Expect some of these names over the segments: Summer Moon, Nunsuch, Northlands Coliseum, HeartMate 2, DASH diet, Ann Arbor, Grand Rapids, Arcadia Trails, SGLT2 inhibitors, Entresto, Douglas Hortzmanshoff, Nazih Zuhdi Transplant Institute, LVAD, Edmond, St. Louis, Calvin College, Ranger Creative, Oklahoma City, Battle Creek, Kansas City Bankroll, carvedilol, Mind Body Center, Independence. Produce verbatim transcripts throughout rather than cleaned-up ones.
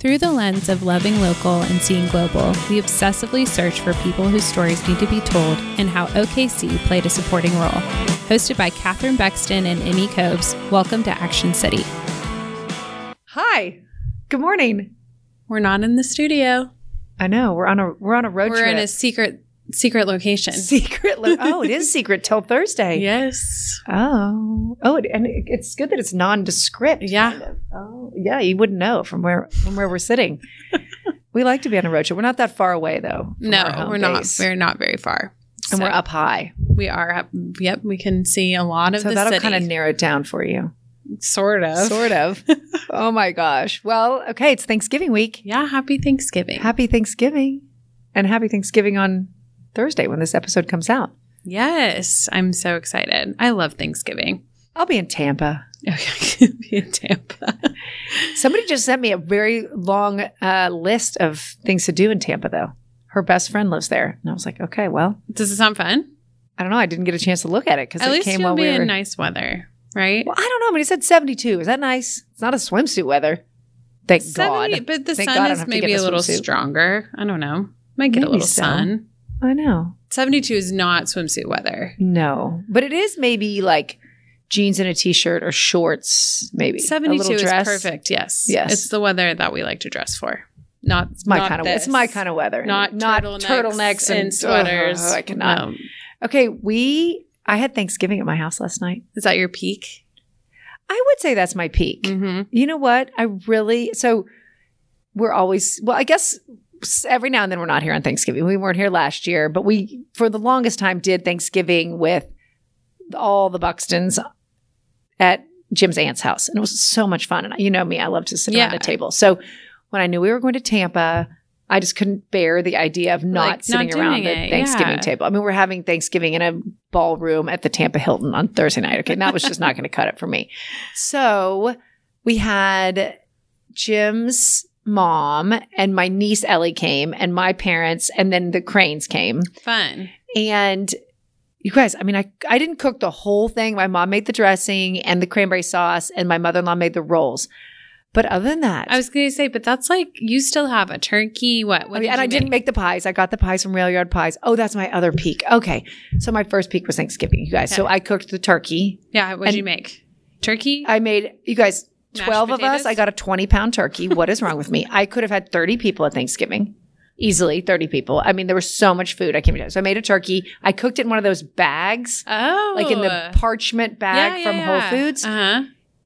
Through the lens of loving local and seeing global, we obsessively search for people whose stories need to be told and how O K C played a supporting role. Hosted by Katherine Bexton and Emmy Coves, welcome to Action City. Hi, good morning. We're not in the studio. I know, we're on a we're on a road we're trip. We're in a secret secret location. Secret lo- Oh, it is secret till Thursday. Yes. Oh. Oh, it, and it, it's good that it's nondescript. Yeah. Kind of. Oh, yeah, you wouldn't know from where from where we're sitting. We like to be on a road trip. We're not that far away though. No, we're not. Base. We're not very far. And so we're up high. We are up. Yep, we can see a lot of so the city. So that'll kind of narrow it down for you. Sort of. Sort of. Oh, my gosh. Well, okay. It's Thanksgiving week. Yeah. Happy Thanksgiving. Happy Thanksgiving. And happy Thanksgiving on Thursday when this episode comes out. Yes. I'm so excited. I love Thanksgiving. I'll be in Tampa. Okay. I'll be in Tampa. Somebody just sent me a very long uh, list of things to do in Tampa, though. Her best friend lives there. And I was like, okay, well. Does it sound fun? I don't know. I didn't get a chance to look at it because it came while we were. At least it'll be in nice weather. Right? Well, I don't know, but he said seventy-two. Is that nice? It's not a swimsuit weather. Thank seventy, God. But the Thank sun God is maybe a little swimsuit. Stronger. I don't know. Might get maybe a little so. sun. I know. seventy-two is not swimsuit weather. No. But it is maybe like jeans and a t-shirt or shorts, maybe. seventy-two is perfect, yes. Yes. It's the weather that we like to dress for. Not It's my, not kind, of, it's my kind of weather. Not, not turtlenecks, turtlenecks and, and sweaters. Oh, I cannot. Um, okay, we... I had Thanksgiving at my house last night. Is that your peak? I would say that's my peak. Mm-hmm. You know what? I really, so we're always, well, I guess every now and then we're not here on Thanksgiving. We weren't here last year, but we, for the longest time, did Thanksgiving with all the Buxtons at Jim's aunt's house. And it was so much fun. And you know me, I love to sit yeah. around a table. So when I knew we were going to Tampa, I just couldn't bear the idea of not like, sitting not around the it. Thanksgiving yeah. table. I mean, we're having Thanksgiving in a ballroom at the Tampa Hilton on Thursday night. Okay, and that was just not going to cut it for me. So we had Jim's mom and my niece Ellie came and my parents and then the Cranes came. Fun. And you guys, I mean, I, I didn't cook the whole thing. My mom made the dressing and the cranberry sauce and my mother-in-law made the rolls. But other than that. I was going to say, but that's like, you still have a turkey. What? what oh, yeah, and I make? didn't make the pies. I got the pies from Rail Yard Pies. Oh, that's my other peak. Okay. So my first peak was Thanksgiving, you guys. Okay. So I cooked the turkey. Yeah. What did you make? Turkey? I made, you guys, Mashed twelve potatoes? Of us. I got a twenty pound turkey. What is wrong with me? I could have had thirty people at Thanksgiving. Easily, thirty people. I mean, there was so much food. I can't even. So I made a turkey. I cooked it in one of those bags. Oh. Like in the parchment bag yeah, from yeah, yeah. Whole Foods. Uh-huh.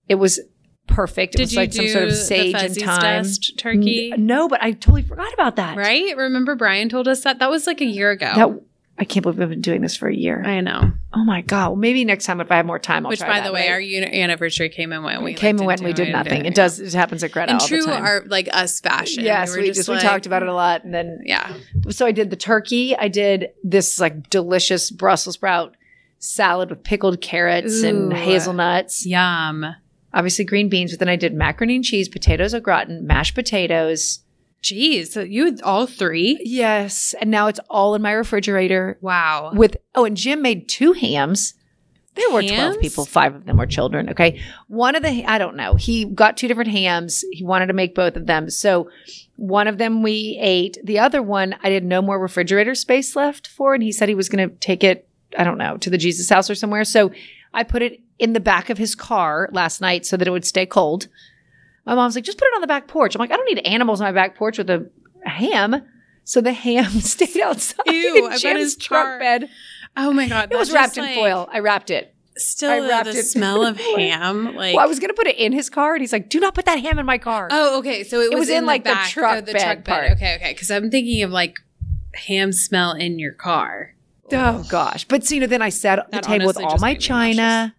It was perfect. It Did was like some sort of sage and thyme turkey? No, but I totally forgot about that. Right? Remember Brian told us that? That was like a year ago. That, I can't believe we've been doing this for a year. I know. Oh my God. Well, maybe next time if I have more time, I'll Which, try Which by that, the way, right? our un- anniversary came and went. We came and went and we did nothing. It, it does. It happens at Greta and all the time. And true our, like us fashion. Yes. We, we just, just like, we talked about it a lot. And then, yeah. So I did the turkey. I did this like delicious Brussels sprout salad with pickled carrots Ooh, and hazelnuts. Yum. Obviously green beans, but then I did macaroni and cheese, potatoes au gratin, mashed potatoes. Jeez, so you had all three? Yes. And now it's all in my refrigerator. Wow. With oh, and Jim made two hams. There were twelve people. Five of them were children, okay? One of the, I don't know. He got two different hams. He wanted to make both of them. So one of them we ate. The other one, I had no more refrigerator space left for, and he said he was going to take it, I don't know, to the Jesus house or somewhere. So I put it in the back of his car last night so that it would stay cold. My mom's like, just put it on the back porch. I'm like, I don't need animals on my back porch with a ham. So the ham stayed outside Ew, in Jim's truck bed. Oh my God. It was wrapped in like, foil. I wrapped it. Still I wrapped the it. smell of ham. Like, well, I was going to put it in his car and he's like, do not put that ham in my car. Oh, okay. So it, it was, was in, in like the, back, the truck, oh, the bed, truck bed part. Okay, okay. Because I'm thinking of like ham smell in your car. Oh gosh. But so, you know, then I sat at the table with all my china.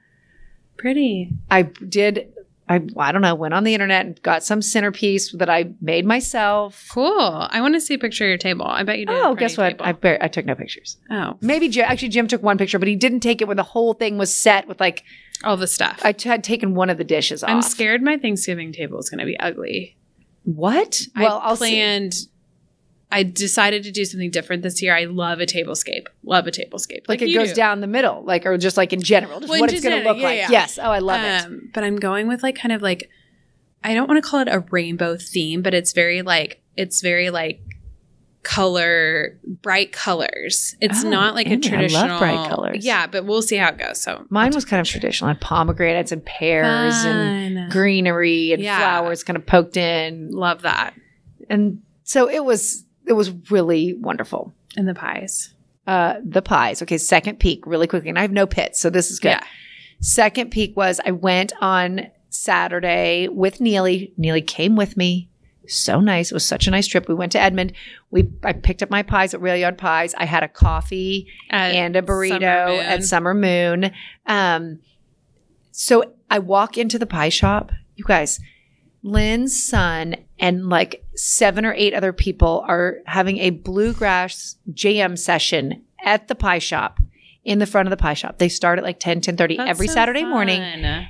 Pretty. I did, I I don't know, went on the internet and got some centerpiece that I made myself. Cool. I want to see a picture of your table. I bet you did. Oh, guess what? I, bar- I took no pictures. Oh. Maybe, Jim, actually Jim took one picture, but he didn't take it when the whole thing was set with like. All the stuff. I t- had taken one of the dishes off. I'm scared my Thanksgiving table is going to be ugly. What? Well, I I'll planned. See. I decided to do something different this year. I love a tablescape. Love a tablescape. Like, like it goes do. down the middle, like, or just like in general, just well, what just it's going to look yeah, like. Yeah. Yes. Oh, I love um, it. But I'm going with like kind of like, I don't want to call it a rainbow theme, but it's very like, it's very like color, bright colors. It's oh, not like Amy, a traditional. I love bright colors. Yeah, but we'll see how it goes. So mine was kind of traditional. I had pomegranates and pears Fun. and greenery and yeah. flowers kind of poked in. Love that. And so it was, it was really wonderful. And the pies. Uh, the pies. Okay. Second peak really quickly. And I have no pits, so this is good. Yeah. Second peak was I went on Saturday with Neely. Neely came with me. So nice. It was such a nice trip. We went to Edmond. We I picked up my pies at Rail Yard Pies. I had a coffee at and a burrito Summer at Summer Moon. Um, so I walk into the pie shop. You guys, Lynn's son and like seven or eight other people are having a bluegrass jam session at the pie shop. In the front of the pie shop. They start at like ten, ten thirty That's every so Saturday fun. morning.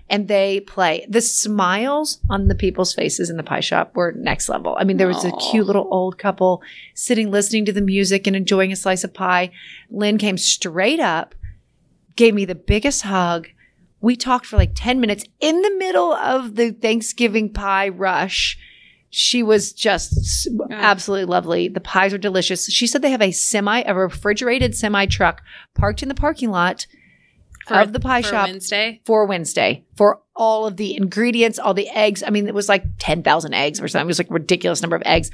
And they play. The smiles on the people's faces in the pie shop were next level. I mean, there was Aww. a cute little old couple sitting, listening to the music and enjoying a slice of pie. Lynn came straight up, gave me the biggest hug. We talked for like ten minutes in the middle of the Thanksgiving pie rush. She was just absolutely lovely. The pies were delicious. She said they have a semi, a refrigerated semi truck parked in the parking lot for, of the pie for shop Wednesday? for Wednesday for all of the ingredients, all the eggs. I mean, it was like ten thousand eggs or something. It was like a ridiculous number of eggs.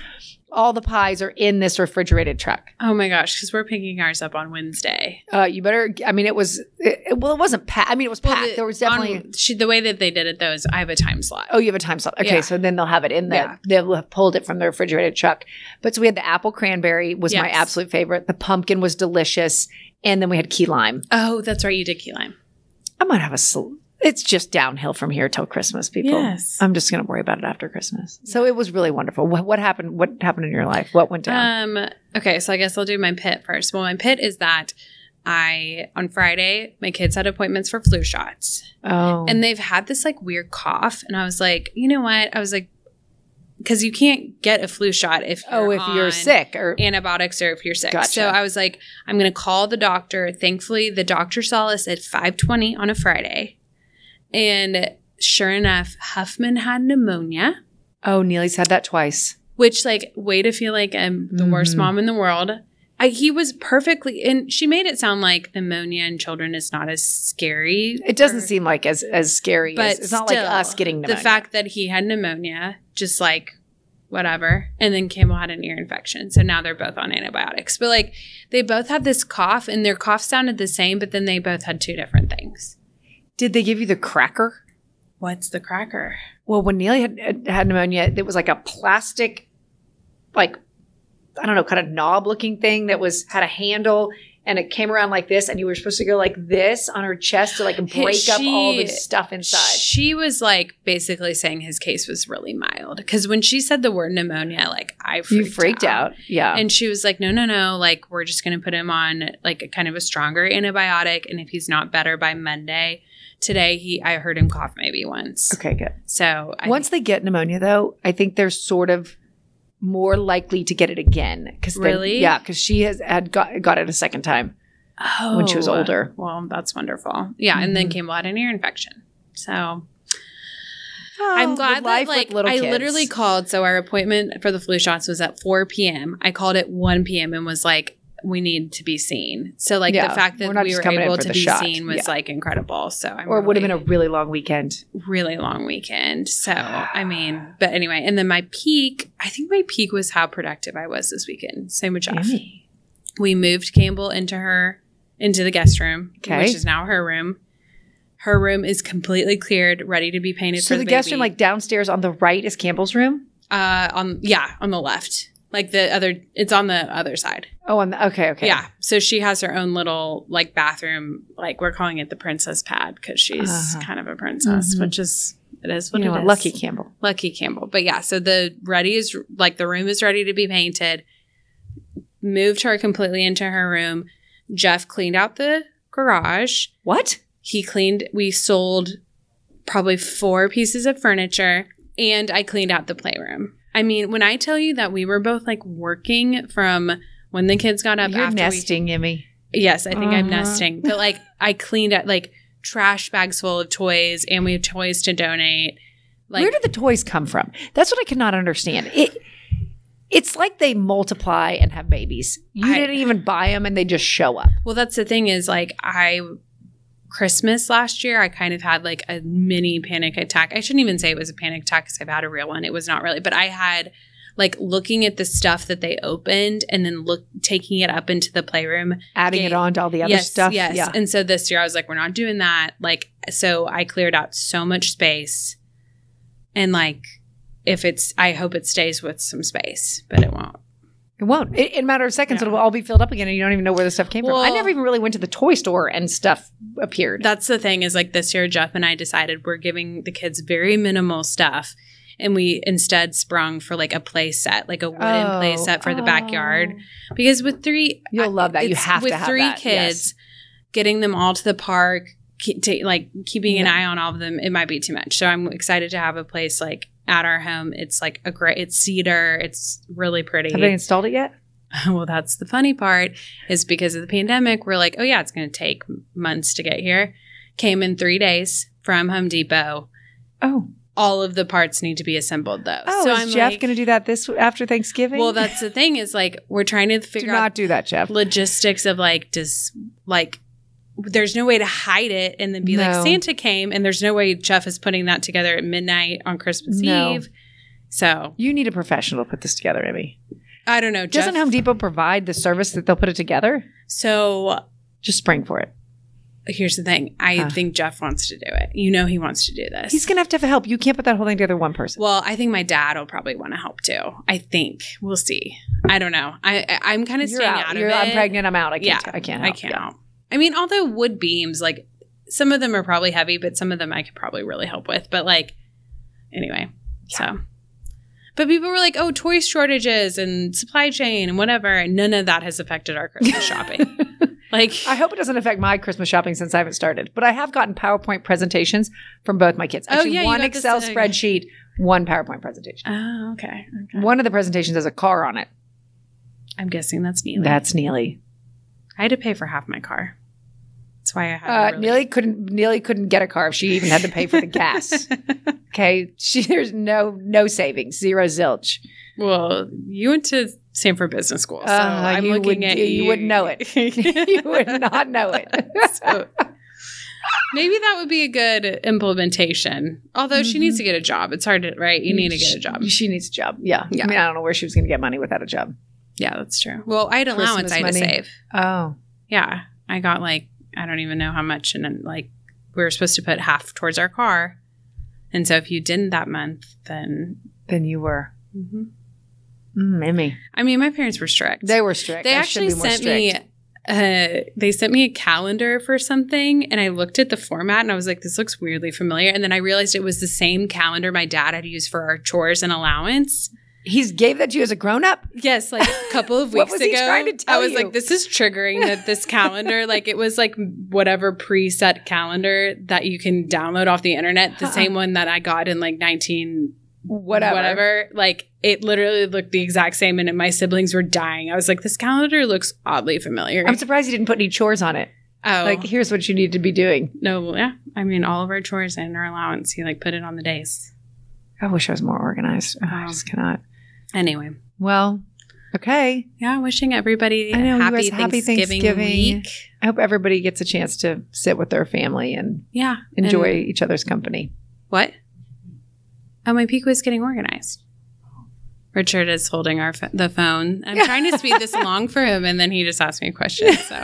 All the pies are in this refrigerated truck. Oh my gosh, because we're picking ours up on Wednesday. Uh, you better, I mean, it was, it, it, well, it wasn't packed. I mean, it was packed. Well, the, there was definitely. On, she, the way that they did it, though, is I have a time slot. Oh, you have a time slot. Okay, yeah. So then they'll have it in there. Yeah. They'll have pulled it from the refrigerated truck. But so we had the apple cranberry was yes. my absolute favorite. The pumpkin was delicious. And then we had key lime. Oh, that's right. You did key lime. I might have a sl- It's just downhill from here till Christmas, people. Yes. I'm just going to worry about it after Christmas. So it was really wonderful. What, what happened? What happened in your life? What went down? Um, okay, so I guess I'll do my pit first. Well, my pit is that I on Friday my kids had appointments for flu shots. Oh. And they've had this like weird cough, and I was like, you know what? I was like, because you can't get a flu shot if you're, oh, if on you're sick or antibiotics or if you're sick. Gotcha. So I was like, I'm going to call the doctor. Thankfully, the doctor saw us at five twenty on a Friday. And sure enough, Huffman had pneumonia. Oh, Neely's had that twice. Which, like, way to feel like I'm the mm-hmm. worst mom in the world. I, he was perfectly – and she made it sound like pneumonia in children is not as scary. It doesn't or, seem like as, as scary. But as, it's not still, like us getting pneumonia. The fact that he had pneumonia, just like whatever. And then Campbell had an ear infection. So now they're both on antibiotics. But, like, they both had this cough, and their cough sounded the same, but then they both had two different things. Did they give you the cracker? What's the cracker? Well, when Neely had, had pneumonia, it was like a plastic, like, I don't know, kind of knob-looking thing that was had a handle, and it came around like this, and you were supposed to go like this on her chest to, like, break she, up all the stuff inside. She was, like, basically saying his case was really mild. Because when she said the word pneumonia, like, I freaked out. You freaked out. out, yeah. And she was like, no, no, no, like, we're just going to put him on, like, a kind of a stronger antibiotic, and if he's not better by Monday – Today, he I heard him cough maybe once. Okay, good. So I, Once they get pneumonia, though, I think they're sort of more likely to get it again. Cause really? Yeah, because she has had got, got it a second time oh, when she was older. Well, that's wonderful. Yeah, mm-hmm. And then Campbell had an ear infection. So oh, I'm glad that like I kids. literally called. So our appointment for the flu shots was at four p.m. I called at one p.m. and was like, we need to be seen. So, like, yeah, the fact that we're we were able to be shot. seen was, yeah. like, incredible. So, I Or it really, would have been a really long weekend. Really long weekend. So, I mean, but anyway. And then my peak, I think my peak was how productive I was this weekend. Same with Jeff. We moved Campbell into her, into the guest room, okay. which is now her room. Her room is completely cleared, ready to be painted so for the, the baby. So, the guest room, like, downstairs on the right is Campbell's room? Uh, on Yeah, on the left. Like the other, it's on the other side. Oh, on the, okay, okay. Yeah. So she has her own little like bathroom, like we're calling it the princess pad because she's uh-huh. kind of a princess, mm-hmm. which is, it is what you it know, is. Lucky Campbell. Lucky Campbell. But yeah, so the ready is like the room is ready to be painted. Moved her completely into her room. Jeff cleaned out the garage. What? He cleaned, we sold probably four pieces of furniture and I cleaned out the playroom. I mean, when I tell you that we were both like working from when the kids got up. You're after nesting, we, Emmy. Yes, I think uh-huh. I'm nesting. But like I cleaned up like trash bags full of toys and we have toys to donate. Like, where do the toys come from? That's what I cannot understand. It, it's like they multiply and have babies. You I, didn't even buy them and they just show up. Well, that's the thing is like I – Christmas last year, I kind of had like a mini panic attack. I shouldn't even say it was a panic attack because I've had a real one. It was not really. But I had like looking at the stuff that they opened and then look taking it up into the playroom. Adding it on to all the other yes, stuff. Yes. Yeah. And so this year I was like, we're not doing that. Like, so I cleared out so much space. And like, if it's, I hope it stays with some space, but it won't. It won't. It, in a matter of seconds, no. It'll all be filled up again, and you don't even know where the stuff came well, from. I never even really went to the toy store, and stuff appeared. That's the thing is, like, this year, Jeff and I decided we're giving the kids very minimal stuff, and we instead sprung for, like, a play set, like a wooden oh, play set for oh. the backyard. Because with three... You'll I, love that. You have to have that. With three kids, yes. Getting them all to the park, ke- to, like, keeping yeah. an eye on all of them, it might be too much. So I'm excited to have a place, like... at our home. It's like a great, it's cedar. It's really pretty. Have they installed it yet? Well, that's the funny part is because of the pandemic, we're like, oh yeah, it's going to take months to get here. Came in three days from Home Depot. Oh. All of the parts need to be assembled though. Oh, so is I'm Jeff like, going to do that this after Thanksgiving? Well, that's the thing is like, we're trying to figure do not out do that, Jeff. Logistics of like, just like, there's no way to hide it and then be no. like, Santa came, and there's no way Jeff is putting that together at midnight on Christmas no. Eve. So you need a professional to put this together, Emmy. I don't know. Doesn't Jeff, Home Depot provide the service that they'll put it together? So just spring for it. Here's the thing. I huh. think Jeff wants to do it. You know he wants to do this. He's going to have to have help. You can't put that whole thing together one person. Well, I think my dad will probably want to help too. I think. We'll see. I don't know. I, I, I'm kind of staying out, out of You're, it. I'm pregnant. I'm out. I can't yeah, t- I can't help. I can't yeah. help. I mean, although wood beams, like, some of them are probably heavy, but some of them I could probably really help with. But, like, anyway, yeah. so. But people were like, oh, toy shortages and supply chain and whatever. And none of that has affected our Christmas shopping. Like, I hope it doesn't affect my Christmas shopping since I haven't started. But I have gotten PowerPoint presentations from both my kids. Actually, oh, yeah, one Excel this, uh, spreadsheet, one PowerPoint presentation. Oh, okay, okay. One of the presentations has a car on it. I'm guessing that's Neely. That's Neely. I had to pay for half my car. That's why I had uh, really- Neely couldn't Neely couldn't get a car if she even had to pay for the gas. Okay. She there's no no savings, zero zilch. Well, you went to Stanford Business School. So uh, I'm you looking would, at you. You wouldn't know it. You would not know it. So maybe that would be a good implementation. Although mm-hmm. she needs to get a job. It's hard to right. You need she, to get a job. She needs a job. Yeah. yeah. I mean, I don't know where she was gonna get money without a job. Yeah, that's true. Well, I had an allowance I had money. to save. Oh. Yeah. I got like, I don't even know how much. And then, like, we were supposed to put half towards our car. And so if you didn't that month, then. Then you were. Mm-hmm. Mm, Emmy. I mean, my parents were strict. They were strict. They I actually sent strict. me. Uh, they sent me a calendar for something, and I looked at the format and I was like, this looks weirdly familiar. And then I realized it was the same calendar my dad had used for our chores and allowance. He's gave that to you as a grown-up? Yes, like a couple of weeks ago. What was he trying to tell you? I was like, this is triggering that this calendar, like it was like whatever preset calendar that you can download off the internet, the huh. same one that I got in like nineteen, whatever. whatever. Like it literally looked the exact same, and my siblings were dying. I was like, this calendar looks oddly familiar. I'm surprised you didn't put any chores on it. Oh. Like, here's what you need to be doing. No, yeah. I mean, all of our chores and our allowance, he like put it on the days. I wish I was more organized. Oh, I just cannot. Anyway. Well, okay. Yeah, wishing everybody know, happy, happy Thanksgiving, Thanksgiving week. I hope everybody gets a chance to sit with their family and yeah, enjoy and each other's company. What? Oh, my Pico is getting organized. Richard is holding our fo- the phone. I'm trying to speed this along for him, and then he just asked me a question. So,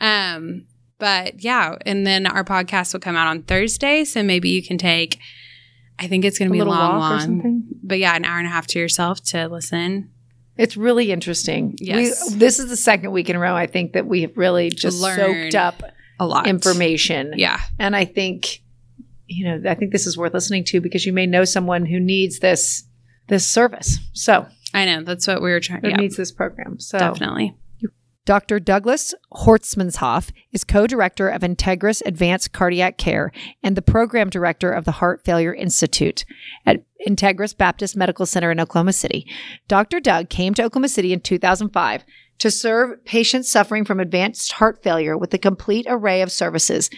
um, but yeah, and then our podcast will come out on Thursday, so maybe you can take – I think it's going to be a long, long. But yeah, an hour and a half to yourself to listen. It's really interesting. Yes. We, this is the second week in a row, I think, that we have really just learned soaked up a lot information. Yeah. And I think, you know, I think this is worth listening to because you may know someone who needs this, this service. So I know that's what we were trying to yeah. needs this program. So definitely. Doctor Douglas Hortzmanshoff is co-director of Integris Advanced Cardiac Care and the program director of the Heart Failure Institute at Integris Baptist Medical Center in Oklahoma City. Doctor Doug came to Oklahoma City in two thousand five to serve patients suffering from advanced heart failure with a complete array of services,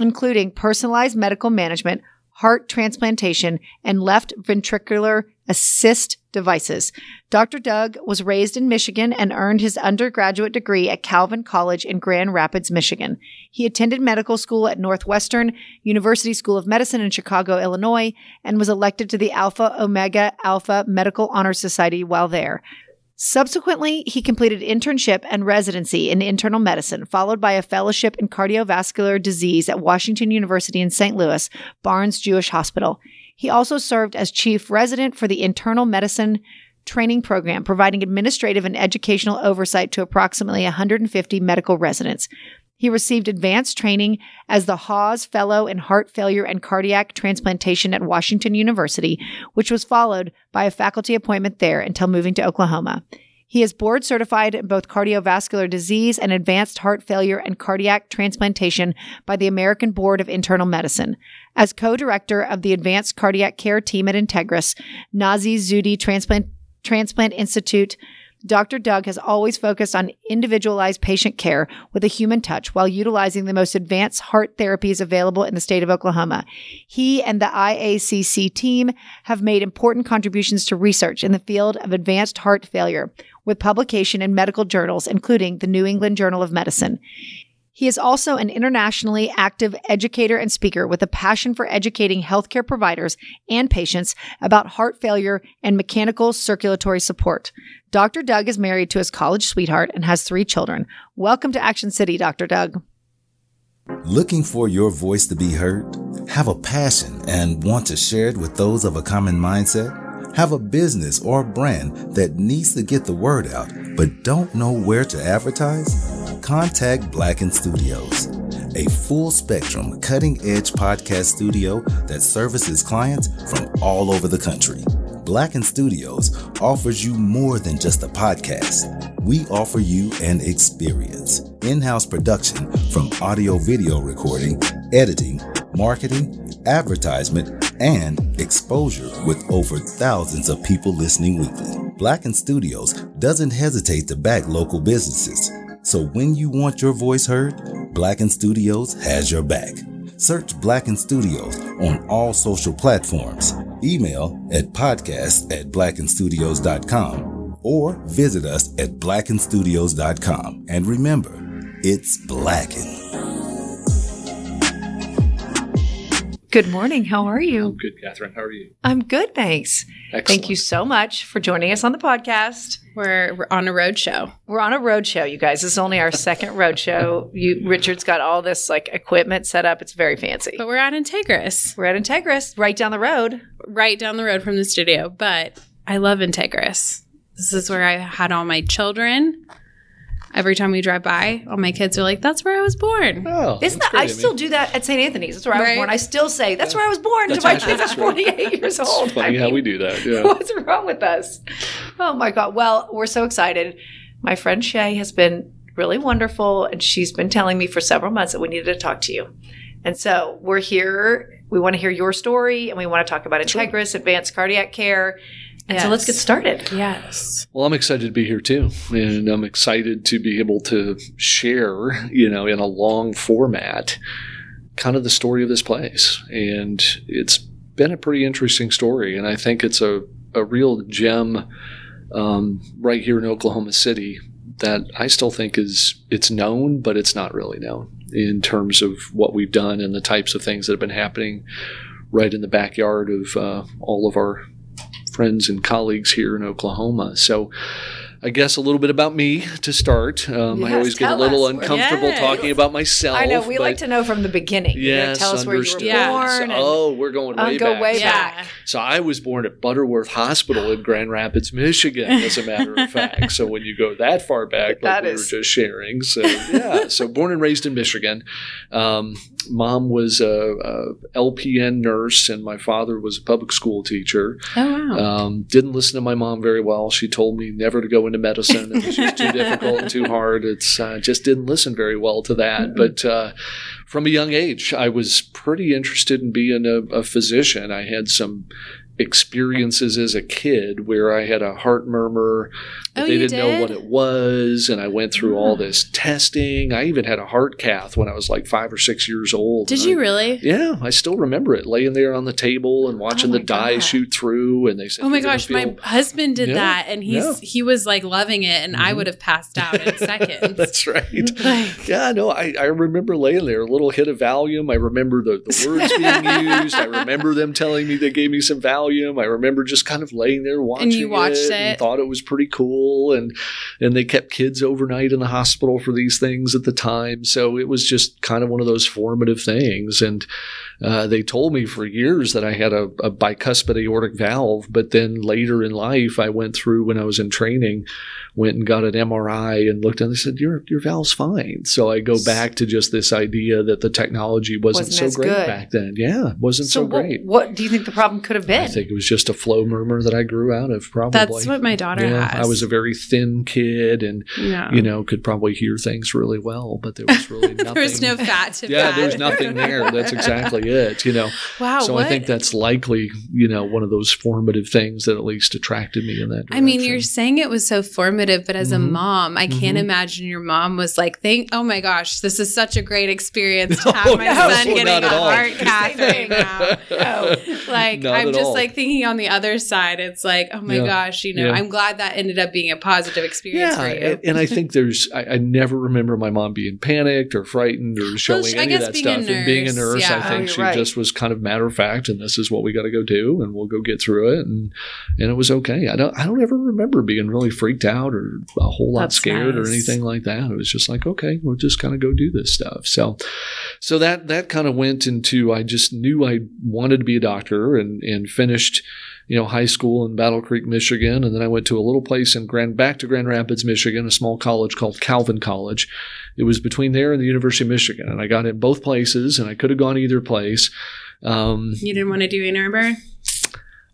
including personalized medical management, heart transplantation, and left ventricular assist devices. Doctor Doug was raised in Michigan and earned his undergraduate degree at Calvin College in Grand Rapids, Michigan. He attended medical school at Northwestern University School of Medicine in Chicago, Illinois, and was elected to the Alpha Omega Alpha Medical Honor Society while there. Subsequently, he completed internship and residency in internal medicine, followed by a fellowship in cardiovascular disease at Washington University in Saint Louis, Barnes Jewish Hospital. He also served as chief resident for the internal medicine training program, providing administrative and educational oversight to approximately one hundred fifty medical residents. He received advanced training as the Hawes Fellow in Heart Failure and Cardiac Transplantation at Washington University, which was followed by a faculty appointment there until moving to Oklahoma. He is board certified in both cardiovascular disease and advanced heart failure and cardiac transplantation by the American Board of Internal Medicine. As co-director of the Advanced Cardiac Care team at Integris, Nazih Zuhdi Transplant, Transplant Institute, Doctor Doug has always focused on individualized patient care with a human touch while utilizing the most advanced heart therapies available in the state of Oklahoma. He and the I A C C team have made important contributions to research in the field of advanced heart failure with publication in medical journals, including the New England Journal of Medicine. He is also an internationally active educator and speaker with a passion for educating healthcare providers and patients about heart failure and mechanical circulatory support. Doctor Doug is married to his college sweetheart and has three children. Welcome to Action City, Doctor Doug. Looking for your voice to be heard? Have a passion and want to share it with those of a common mindset? Have a business or brand that needs to get the word out but don't know where to advertise? Contact Blackened Studios, a full-spectrum, cutting-edge podcast studio that services clients from all over the country. Blackened Studios offers you more than just a podcast. We offer you an experience. In-house production from audio-video recording, editing, marketing, advertisement, and exposure with over thousands of people listening weekly. Blackened Studios doesn't hesitate to back local businesses. So when you want your voice heard, Blackened Studios has your back. Search Blackened Studios on all social platforms. Email at podcast at blackened studios dot com or visit us at blackened studios dot com. And remember, it's Blackened. Good morning. How are you? I'm good, Katherine. How are you? I'm good, thanks. Excellent. Thank you so much for joining us on the podcast. We're, we're on a road show. We're on a road show, you guys. This is only our second road show. You, Richard's got all this like equipment set up. It's very fancy. But we're at Integris. We're at Integris, right down the road. Right down the road from the studio. But I love Integris. This is where I had all my children. Every time we drive by, all my kids are like, that's where I was born. Oh, Isn't that, I, I mean, still do that at Saint Anthony's. That's where right? I was born. I still say, that's yeah. where I was born to my kids at forty-eight years old. It's funny I mean, how we do that. Yeah. What's wrong with us? Oh, my God. Well, we're so excited. My friend Shay has been really wonderful, and she's been telling me for several months that we needed to talk to you. And so we're here. We want to hear your story, and we want to talk about Integris, Advanced Cardiac Care. And yes. so let's get started. Yes. Well, I'm excited to be here too. And I'm excited to be able to share, you know, in a long format, kind of the story of this place. And it's been a pretty interesting story. And I think it's a, a real gem um, right here in Oklahoma City that I still think is it's known, but it's not really known in terms of what we've done and the types of things that have been happening right in the backyard of uh, all of our friends and colleagues here in Oklahoma. So I guess a little bit about me to start. Um, yes, I always get a little uncomfortable yes. talking about myself. I know. We like to know from the beginning. Yes, you know, tell us understood. Where you were born. Yes. Oh, we're going way I'll go back. Way back. So, so I was born at Butterworth Hospital in Grand Rapids, Michigan, as a matter of fact. So when you go that far back, like we is. were just sharing. So yeah, so born and raised in Michigan. Um, Mom was a, a L P N nurse, and my father was a public school teacher. Oh, wow. Um, didn't listen to my mom very well. She told me never to go into medicine. It was just too difficult and too hard. It's uh, just didn't listen very well to that. Mm-hmm. But uh, from a young age, I was pretty interested in being a, a physician. I had some experiences as a kid where I had a heart murmur, but oh, they didn't did? know what it was, and I went through yeah. all this testing. I even had a heart cath when I was like five or six years old. Did you I, really? Yeah. I still remember it, laying there on the table and watching oh the dye God. shoot through, and they said, oh my gosh, feel- my husband did yeah, that, and he's yeah. he was like loving it, and mm-hmm. I would have passed out in seconds. That's right. Like, yeah, no, I, I remember laying there, a little hit of Valium. I remember the, the words being used. I remember them telling me they gave me some Valium. I remember just kind of laying there watching and you watched it, it. And thought it was pretty cool. And and they kept kids overnight in the hospital for these things at the time. So it was just kind of one of those formative things. And uh, they told me for years that I had a, a bicuspid aortic valve. But then later in life, I went through when I was in training, went and got an M R I and looked and they said, your, your valve's fine. So I go back to just this idea that the technology wasn't, wasn't so great good. back then. Yeah, it wasn't so, so great. What, what do you think the problem could have been? I think it was just a flow murmur that I grew out of, probably. That's what my daughter yeah, has. I was a very thin kid and, yeah. you know, could probably hear things really well, but there was really nothing. There was no fat to Yeah, there was nothing there. That's exactly it, you know. Wow. So what? I think that's likely, you know, one of those formative things that at least attracted me in that direction. I mean, you're saying it was so formative, but as mm-hmm. a mom, I mm-hmm. can't imagine your mom was like, "Thank, oh my gosh, this is such a great experience to have no, my no, son no, getting a heart cath right now." No. Like, not I'm just all. like, thinking on the other side, it's like, oh my yeah. gosh, you know, yeah. I'm glad that ended up being a positive experience yeah, for you. And, and I think there's, I, I never remember my mom being panicked or frightened or showing well, any of that stuff. Nurse, and being a nurse, yeah. I think oh, she right. just was kind of matter of fact, and this is what we got to go do, and we'll go get through it, and and it was okay. I don't, I don't ever remember being really freaked out or a whole lot That's scared nice. or anything like that. It was just like, okay, we'll just kind of go do this stuff. So, so that that kind of went into, I just knew I wanted to be a doctor, and and finish. You know, high school in Battle Creek, Michigan, and then I went to a little place in Grand, back to Grand Rapids, Michigan, a small college called Calvin College. It was between there and the University of Michigan, and I got in both places, and I could have gone either place. Um, you didn't want to do Ann Arbor?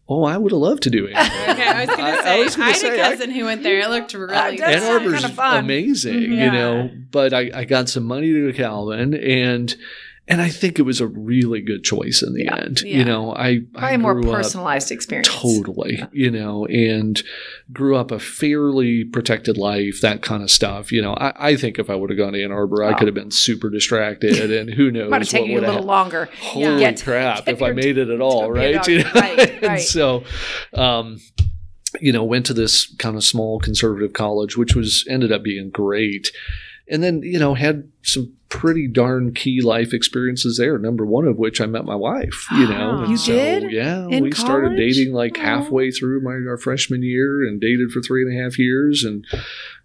Oh, I would have loved to do Ann Arbor. Okay, I was going to say, I, I, was gonna I had say, a cousin I, who went there. It looked really uh, good. Ann Arbor's kind of fun. amazing, yeah. you know, but I, I got some money to Calvin, and And I think it was a really good choice in the yeah, end. Yeah. You know, I, I grew a more personalized up, experience. Totally. Yeah. You know, and grew up a fairly protected life, that kind of stuff. You know, I, I think if I would have gone to Ann Arbor, wow. I could have been super distracted, and who knows what would have taken you a little longer. Holy yeah. crap, if I made it at all, right? You know? Right, right. So, um, you know, went to this kind of small conservative college, which was ended up being great. And then, you know, had some pretty darn key life experiences there, number one of which I met my wife, you know. And you so, did? Yeah. In we college? started dating like Aww. halfway through my our freshman year and dated for three and a half years and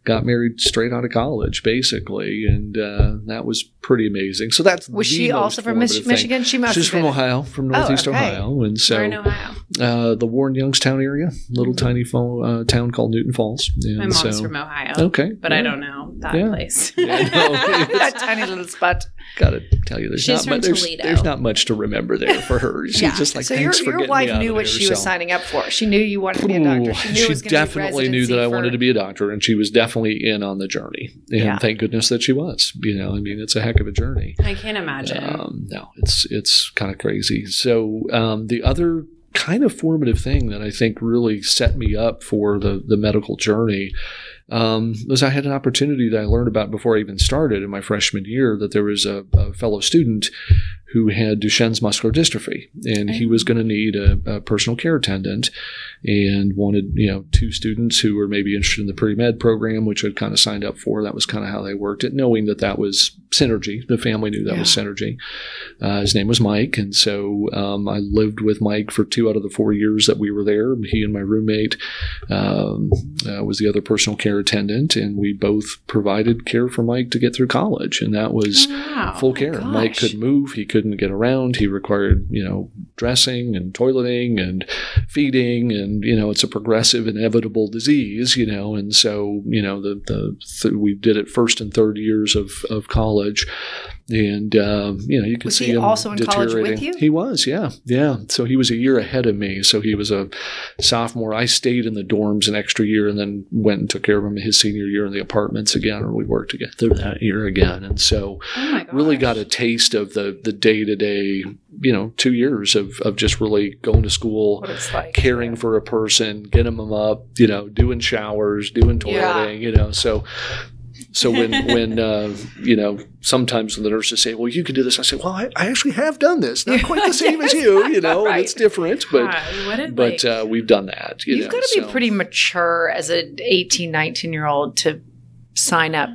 got married straight out of college, basically. And uh, that was pretty amazing. So that's Was she also from Mich- Michigan? She must She's have been. from Ohio, from Northeast oh, okay. Ohio. And so, We're in Ohio. Uh, the Warren, Youngstown area, little mm-hmm. tiny fo- uh, town called Newton Falls. And my mom's so, from Ohio. Okay. But yeah. I don't know that yeah. place. Yeah, no, that tiny little spot. Got to tell you, there's She's not much. There's, there's not much to remember there for her. She's yeah. just like, so your, your wife knew what she was signing up for. She knew you wanted to be a doctor. She, knew she was definitely be knew that for... I wanted to be a doctor, and she was definitely in on the journey. And yeah. thank goodness that she was. You know, I mean, it's a heck of a journey. I can't imagine. Um, no, it's it's kind of crazy. So um, the other kind of formative thing that I think really set me up for the the medical journey. Um, was I had an opportunity that I learned about before I even started in my freshman year that there was a, a fellow student who had Duchenne's muscular dystrophy, and he was going to need a, a personal care attendant, and wanted, you know, two students who were maybe interested in the pre-med program, which I'd kind of signed up for. That was kind of how they worked it, knowing that that was Synergy. The family knew that yeah. was Synergy. Uh, his name was Mike, and so um, I lived with Mike for two out of the four years that we were there. He and my roommate um, uh, was the other personal care attendant, and we both provided care for Mike to get through college, and that was wow. full care. Gosh. Mike could move. He could Couldn't get around. He required, you know, dressing and toileting and feeding, and you know, it's a progressive, inevitable disease, you know, and so you know, the the th- we did it first and third years of of college. And, um, you know, you could see him also in college with you? He was, yeah. Yeah. So he was a year ahead of me. So he was a sophomore. I stayed in the dorms an extra year and then went and took care of him his senior year in the apartments again, or we worked together that year again. And so oh really got a taste of the, the day-to-day, you know, two years of, of just really going to school, what it's like, caring yeah. for a person, getting them up, you know, doing showers, doing toileting, yeah. you know, so... So when, when uh, you know, sometimes the nurses say, well, you can do this. I say, well, I, I actually have done this. Not quite the same yes, as you, you know, right. and it's different. But ah, but uh, we've done that. You You've got to so. be pretty mature as an eighteen, nineteen-year-old to sign up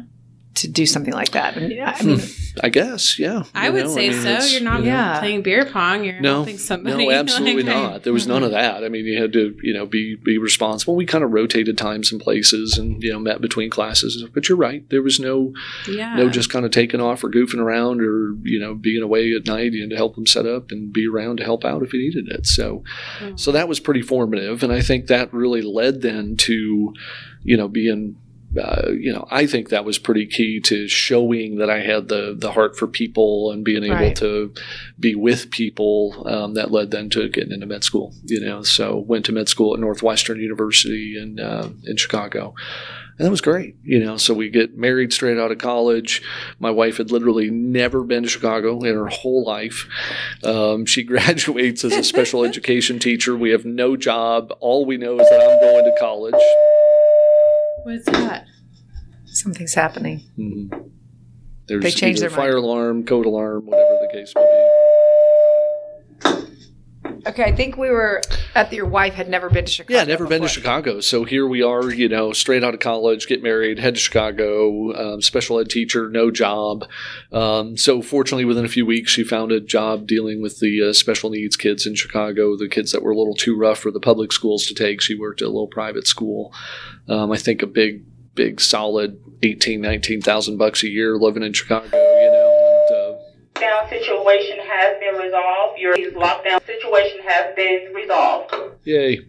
to do something like that. And, yeah, I mean, I guess, yeah. I would know, say I mean, so. You're not you know, yeah. playing beer pong. You're no, helping somebody. No, absolutely like, not. There was none of that. I mean, you had to, you know, be be responsible. We kind of rotated times and places, and you know, met between classes. But you're right. There was no, yeah. no just kind of taking off or goofing around or you know, being away at night you know, to help them set up and be around to help out if you needed it. So, oh. so that was pretty formative, and I think that really led then to, you know, being. Uh, you know, I think that was pretty key to showing that I had the the heart for people and being able right. to be with people. Um, that led then to getting into med school. You know, so went to med school at Northwestern University in uh, in Chicago. And that was great, you know. So we get married straight out of college. My wife had literally never been to Chicago in her whole life. Um, she graduates as a special education teacher. We have no job. All we know is that I'm going to college. What is that? Something's happening. Mm-hmm. There's they changed their fire mind. alarm, code alarm, whatever the case may be. Okay, I think we were at the, your wife had never been to Chicago. Yeah, never before. been to Chicago. So here we are, you know, straight out of college, get married, head to Chicago, um, special ed teacher, no job. Um, so fortunately, within a few weeks, she found a job dealing with the uh, special needs kids in Chicago, the kids that were a little too rough for the public schools to take. She worked at a little private school. Um, I think a big, big, solid eighteen, nineteen thousand bucks a year living in Chicago, you know. And, uh, down situation has been resolved. Your lockdown situation has been resolved. Yay.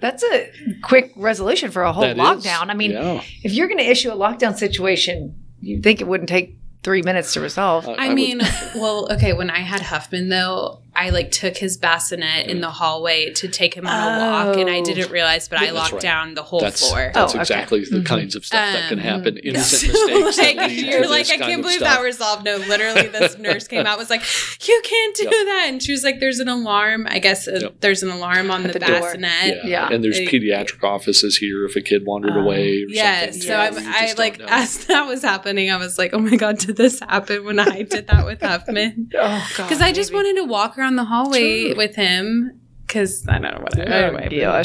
That's a quick resolution for a whole that lockdown. Is, I mean, yeah. if you're going to issue a lockdown situation, you'd think it wouldn't take three minutes to resolve. I, I, I mean, well, okay, when I had Huffman, though, I, like, took his bassinet in the hallway to take him on oh. a walk, and I didn't realize, but I that's locked right. down the whole that's, floor. That's oh, exactly okay. the mm-hmm. kinds of stuff um, that can happen. Innocent mistakes. Like, that lead you're to like, this I can't believe stuff. that resolved. No, literally, this nurse came out was like, you can't do yep. that. And she was like, there's an alarm. I guess uh, yep. there's an alarm on the, the bassinet. Yeah. yeah. And there's it, pediatric offices here if a kid wandered um, away or yeah, something. Yeah. So I, I like, as that was happening, I was like, oh, my God, did this happen when I did that with Huffman? Oh, God. Because I just wanted to walk around on the hallway sure. with him because I don't know what anyway. Yeah.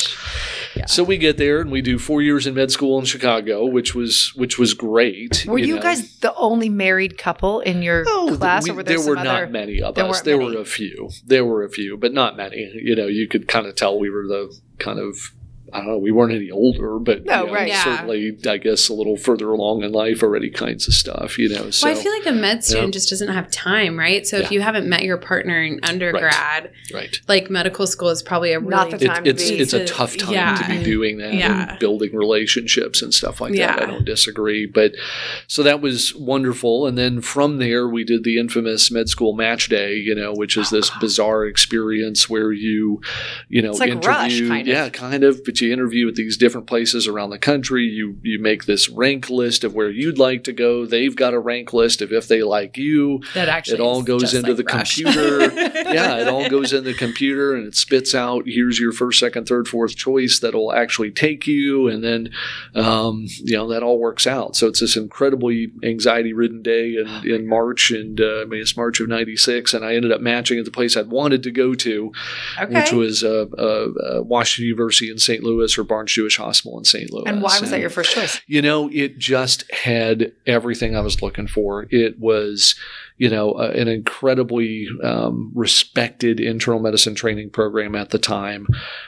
Yeah. So we get there and we do four years in med school in Chicago, which was which was great. Were you, you know. guys the only married couple in your oh, class? We, or were there, there some were other, not many of there us. There many. were a few. There were a few, but not many. You know, you could kind of tell we were the kind of. I don't know, we weren't any older, but no, you know, right. yeah. certainly, I guess, a little further along in life already kinds of stuff, you know. So, well, I feel like a med student yeah. just doesn't have time, right? So yeah. if you haven't met your partner in undergrad, right. Right. like medical school is probably a really Not the time it, it's, to be. It's a tough time yeah. to be doing that yeah. and building relationships and stuff like yeah. that. I don't disagree. But so that was wonderful. And then from there, we did the infamous med school match day, you know, which is oh, this God. bizarre experience where you, you know, it's like interview. Rush, kind yeah, of. kind of. But you interview at these different places around the country. You you make this rank list of where you'd like to go. They've got a rank list of if they like you. That actually it all goes into like the Rush. computer. yeah, it all goes into the computer and it spits out, here's your first, second, third, fourth choice that'll actually take you. And then, um, you know, that all works out. So it's this incredibly anxiety-ridden day in, in March, and uh, I mean, it's March of ninety-six, and I ended up matching at the place I'd wanted to go to, okay. which was uh, uh, Washington University in Saint Louis or Barnes Jewish Hospital in Saint Louis. And why was and, that your first choice? You know, it just had everything I was looking for. It was, you know, uh, an incredibly um, respected internal medicine training program at the time.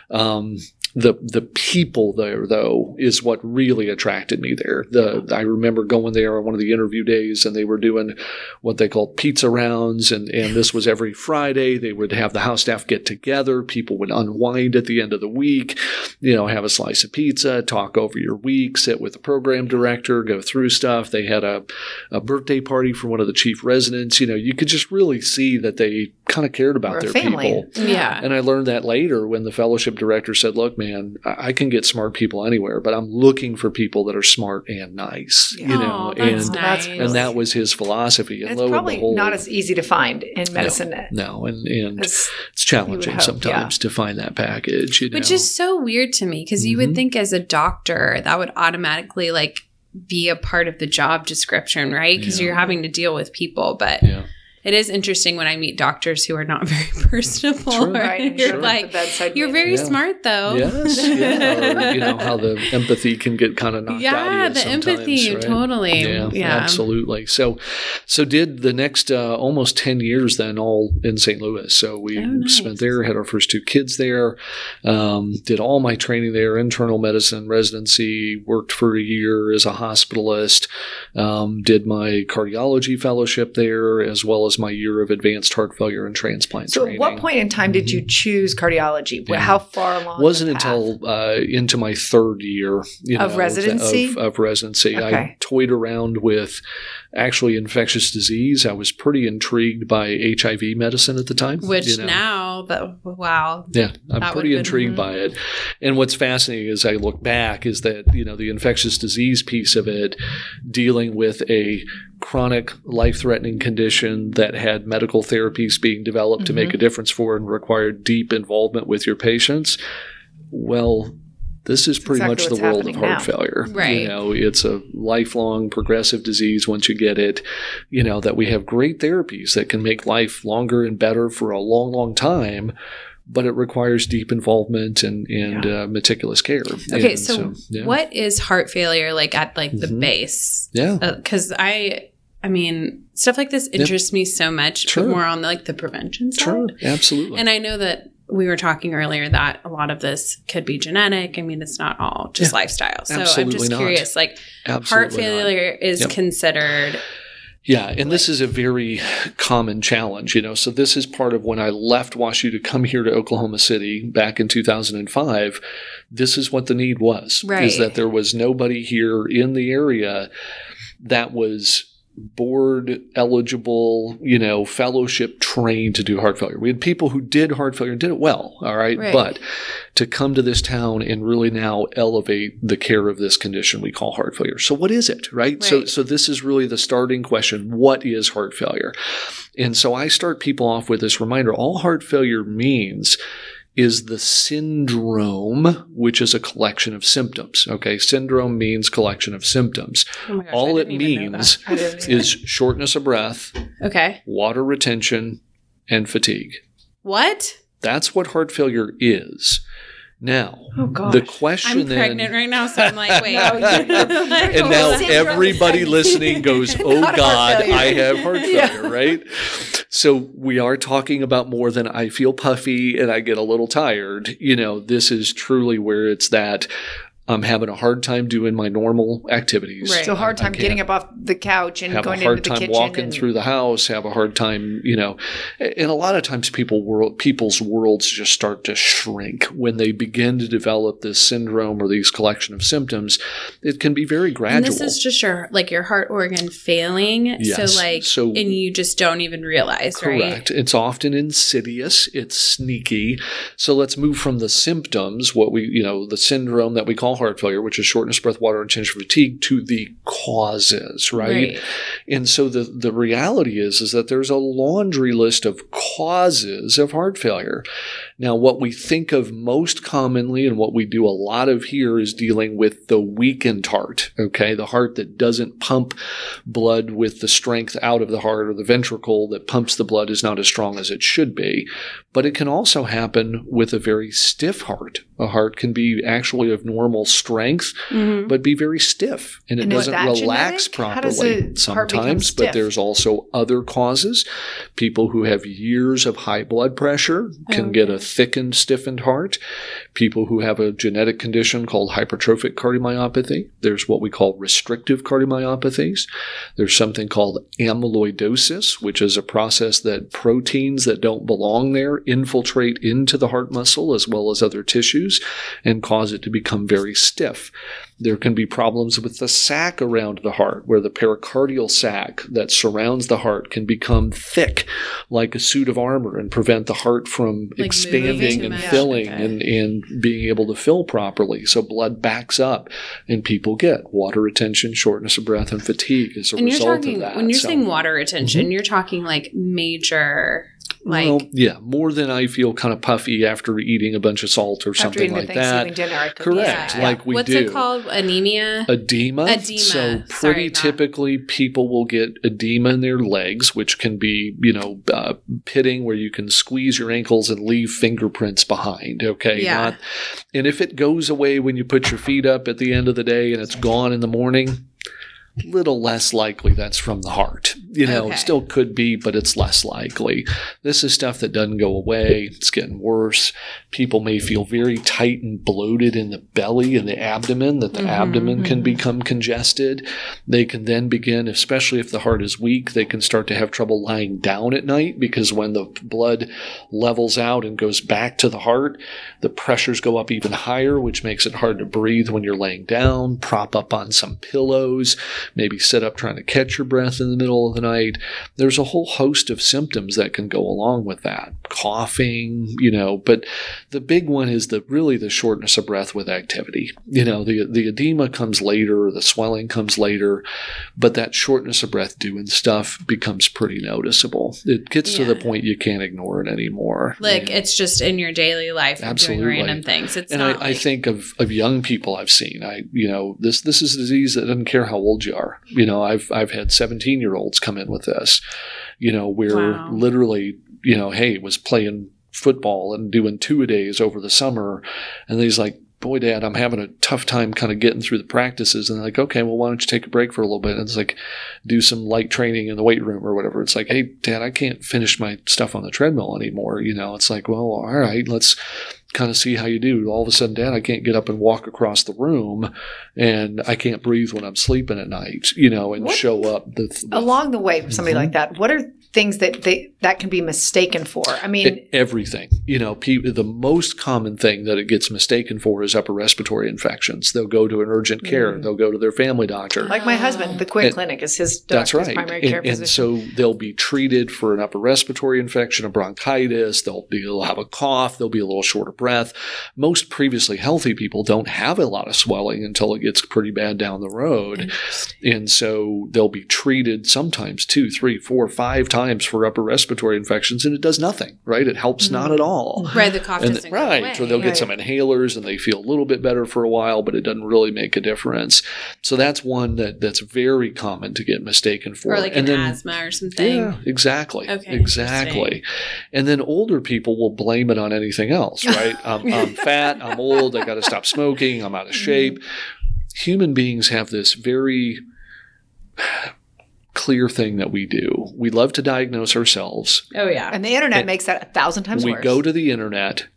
Um, the the people there, though, is what really attracted me there. The I remember going there on one of the interview days, and they were doing what they called pizza rounds, and, and this was every Friday. They would have the house staff get together. People would unwind at the end of the week, you know, have a slice of pizza, talk over your week, sit with the program director, go through stuff. They had a, a birthday party for one of the chief residents. You know, you could just really see that they kind of cared about their people. Yeah. And I learned that later when the fellowship director said, look, man, I can get smart people anywhere, but I'm looking for people that are smart and nice. Yeah. You know, oh, that's and, nice. And that was his philosophy. And it's lo probably and behold, not as easy to find in medicine. No, no. and, and it's challenging hope, sometimes yeah. to find that package. You know? Which is so weird to me because you mm-hmm. would think as a doctor that would automatically like be a part of the job description, right? Because yeah. you're having to deal with people, but... Yeah. It is interesting when I meet doctors who are not very personable. True, right? You're sure. like, you're very yeah. smart, though. Yes, yeah. Or, you know, how the empathy can get kind of knocked yeah, out of you Yeah, the sometimes, empathy, right? totally. Yeah, yeah, absolutely. So so did the next uh, almost ten years then all in Saint Louis. So we oh, nice. spent there, had our first two kids there, um, did all my training there, internal medicine, residency, worked for a year as a hospitalist, um, did my cardiology fellowship there as well as my year of advanced heart failure and transplant so training. So at what point in time mm-hmm. did you choose cardiology? Yeah. How far along? It wasn't until uh, into my third year you of, know, residency? Of, of residency. Okay. I toyed around with actually infectious disease. I was pretty intrigued by H I V medicine at the time. Which you know. now, but wow. Yeah, I'm pretty intrigued been, by it. And what's fascinating as I look back is that, you know, the infectious disease piece of it, dealing with a chronic life-threatening condition that had medical therapies being developed mm-hmm. to make a difference for and required deep involvement with your patients, well, this is pretty exactly much the world of heart now. failure. Right. You know, it's a lifelong progressive disease once you get it, you know, that we have great therapies that can make life longer and better for a long, long time, but it requires deep involvement and, and yeah. uh, meticulous care. Okay, and so, so yeah. what is heart failure like at like the mm-hmm. base? Yeah. Because uh, I... I mean, stuff like this interests yep. me so much, True. but more on the, like the prevention side. True, absolutely. And I know that we were talking earlier that a lot of this could be genetic. I mean, it's not all just yeah. lifestyle. So absolutely I'm just not. curious, like absolutely heart failure not. is yep. considered... Yeah, and this is a very common challenge, you know. So this is part of when I left WashU to come here to Oklahoma City back in two thousand five. This is what the need was, right. is that there was nobody here in the area that was... board eligible, you know, fellowship trained to do heart failure. We had people who did heart failure and did it well, all right? right? But to come to this town and really now elevate the care of this condition we call heart failure. So what is it, right? right. So so this is really the starting question. What is heart failure? And so I start people off with this reminder. All heart failure means is the syndrome, which is a collection of symptoms. Okay, syndrome means collection of symptoms. Oh my gosh, all it means is shortness of breath, okay, water retention, and fatigue. What? That's what heart failure is. Now, oh gosh. the question I'm then... I'm pregnant right now, so I'm like, wait. no, and now everybody listening goes, oh God, I have heart failure, yeah. right? So we are talking about more than I feel puffy and I get a little tired. You know, this is truly where it's that... I'm having a hard time doing my normal activities. Right. So hard time getting up off the couch and going into the kitchen. Have a hard time walking through the house. Have a hard time, you know. And a lot of times people world, people's worlds just start to shrink. When they begin to develop this syndrome or these collection of symptoms, it can be very gradual. And this is just your like your heart organ failing. Yes. So like, so, and you just don't even realize, correct. right? Correct. It's often insidious. It's sneaky. So let's move from the symptoms, what we, you know, the syndrome that we call heart failure, which is shortness, breath, water, retention, fatigue, to the causes, right? right? And so the the reality is, is that there's a laundry list of causes of heart failure. Now, what we think of most commonly and what we do a lot of here is dealing with the weakened heart, okay? The heart that doesn't pump blood with the strength out of the heart, or the ventricle that pumps the blood is not as strong as it should be. But it can also happen with a very stiff heart. A heart can be actually of normal general strength, mm-hmm. but be very stiff. And it you know, doesn't relax genetic? properly sometimes, but there's also other causes. People who have years of high blood pressure can okay. get a thickened, stiffened heart. People who have a genetic condition called hypertrophic cardiomyopathy. There's what we call restrictive cardiomyopathies. There's something called amyloidosis, which is a process that proteins that don't belong there infiltrate into the heart muscle as well as other tissues and cause it to become very stiff. There can be problems with the sac around the heart, where the pericardial sac that surrounds the heart can become thick like a suit of armor and prevent the heart from like expanding and filling okay. and, and being able to fill properly. So blood backs up and people get water retention, shortness of breath, and fatigue as a and result you're talking, of that. When you're so, saying water retention, mm-hmm. you're talking like major... Like, well, yeah, more than I feel kind of puffy after eating a bunch of salt or something like that. Dinner, Correct, yeah. like we What's do. What's it called? Anemia? Edema. Edema. So pretty Sorry, typically not. people will get edema in their legs, which can be, you know, uh, pitting where you can squeeze your ankles and leave fingerprints behind, okay? Yeah. Not, and if it goes away when you put your feet up at the end of the day and it's gone in the morning, little less likely that's from the heart. You know, okay. it still could be, but it's less likely. This is stuff that doesn't go away. It's getting worse. People may feel very tight and bloated in the belly and the abdomen, that the mm-hmm. abdomen can become congested. They can then begin, especially if the heart is weak, they can start to have trouble lying down at night, because when the blood levels out and goes back to the heart, the pressures go up even higher, which makes it hard to breathe when you're laying down. Prop up on some pillows. Maybe sit up trying to catch your breath in the middle of the night. There's a whole host of symptoms that can go along with that. Coughing, you know, but the big one is the really the shortness of breath with activity. You know, the, the edema comes later, the swelling comes later, but that shortness of breath doing stuff becomes pretty noticeable. It gets yeah. to the point you can't ignore it anymore. Like, and it's just in your daily life. Absolutely. Doing random things. It's and not I, like- I think of, of young people I've seen. I, you know, this, this is a disease that doesn't care how old you are. You know, I've I've had seventeen-year-olds come in with this, you know, where wow. literally, you know, hey, was playing football and doing two-a-days over the summer, and he's like, boy, Dad, I'm having a tough time kind of getting through the practices. And they're like, okay, well, why don't you take a break for a little bit? And it's like, do some light training in the weight room or whatever. It's like, hey, Dad, I can't finish my stuff on the treadmill anymore. You know, it's like, well, all right, let's kind of see how you do. All of a sudden, Dad, I can't get up and walk across the room, and I can't breathe when I'm sleeping at night, you know, and what, show up. The th- along the way for somebody mm-hmm. like that, what are things that they that can be mistaken for? I mean, it, everything. You know, pe- the most common thing that it gets mistaken for is upper respiratory infections. They'll go to an urgent care. Mm-hmm. They'll go to their family doctor. Like my husband, the Quinn and, Clinic is his doctor, that's right. his primary and, care physician. And so they'll be treated for an upper respiratory infection, a bronchitis. They'll, be, they'll have a cough. They'll be a little short of breath. Most previously healthy people don't have a lot of swelling until it gets pretty bad down the road. And so they'll be treated sometimes two, three, four, five times. times for upper respiratory infections, and it does nothing, right? It helps mm-hmm. not at all. Right, the cough and doesn't th- go Right, away. So they'll get right. some inhalers, and they feel a little bit better for a while, but it doesn't really make a difference. So that's one that, that's very common to get mistaken for. Or like and an then, asthma or something. Yeah, exactly. Okay, exactly. And then older people will blame it on anything else, right? I'm, I'm fat, I'm old, I got to stop smoking, I'm out of shape. Mm-hmm. Human beings have this very clear thing that we do. We love to diagnose ourselves. Oh, yeah. And the internet and makes that a thousand times we worse. We go to the internet,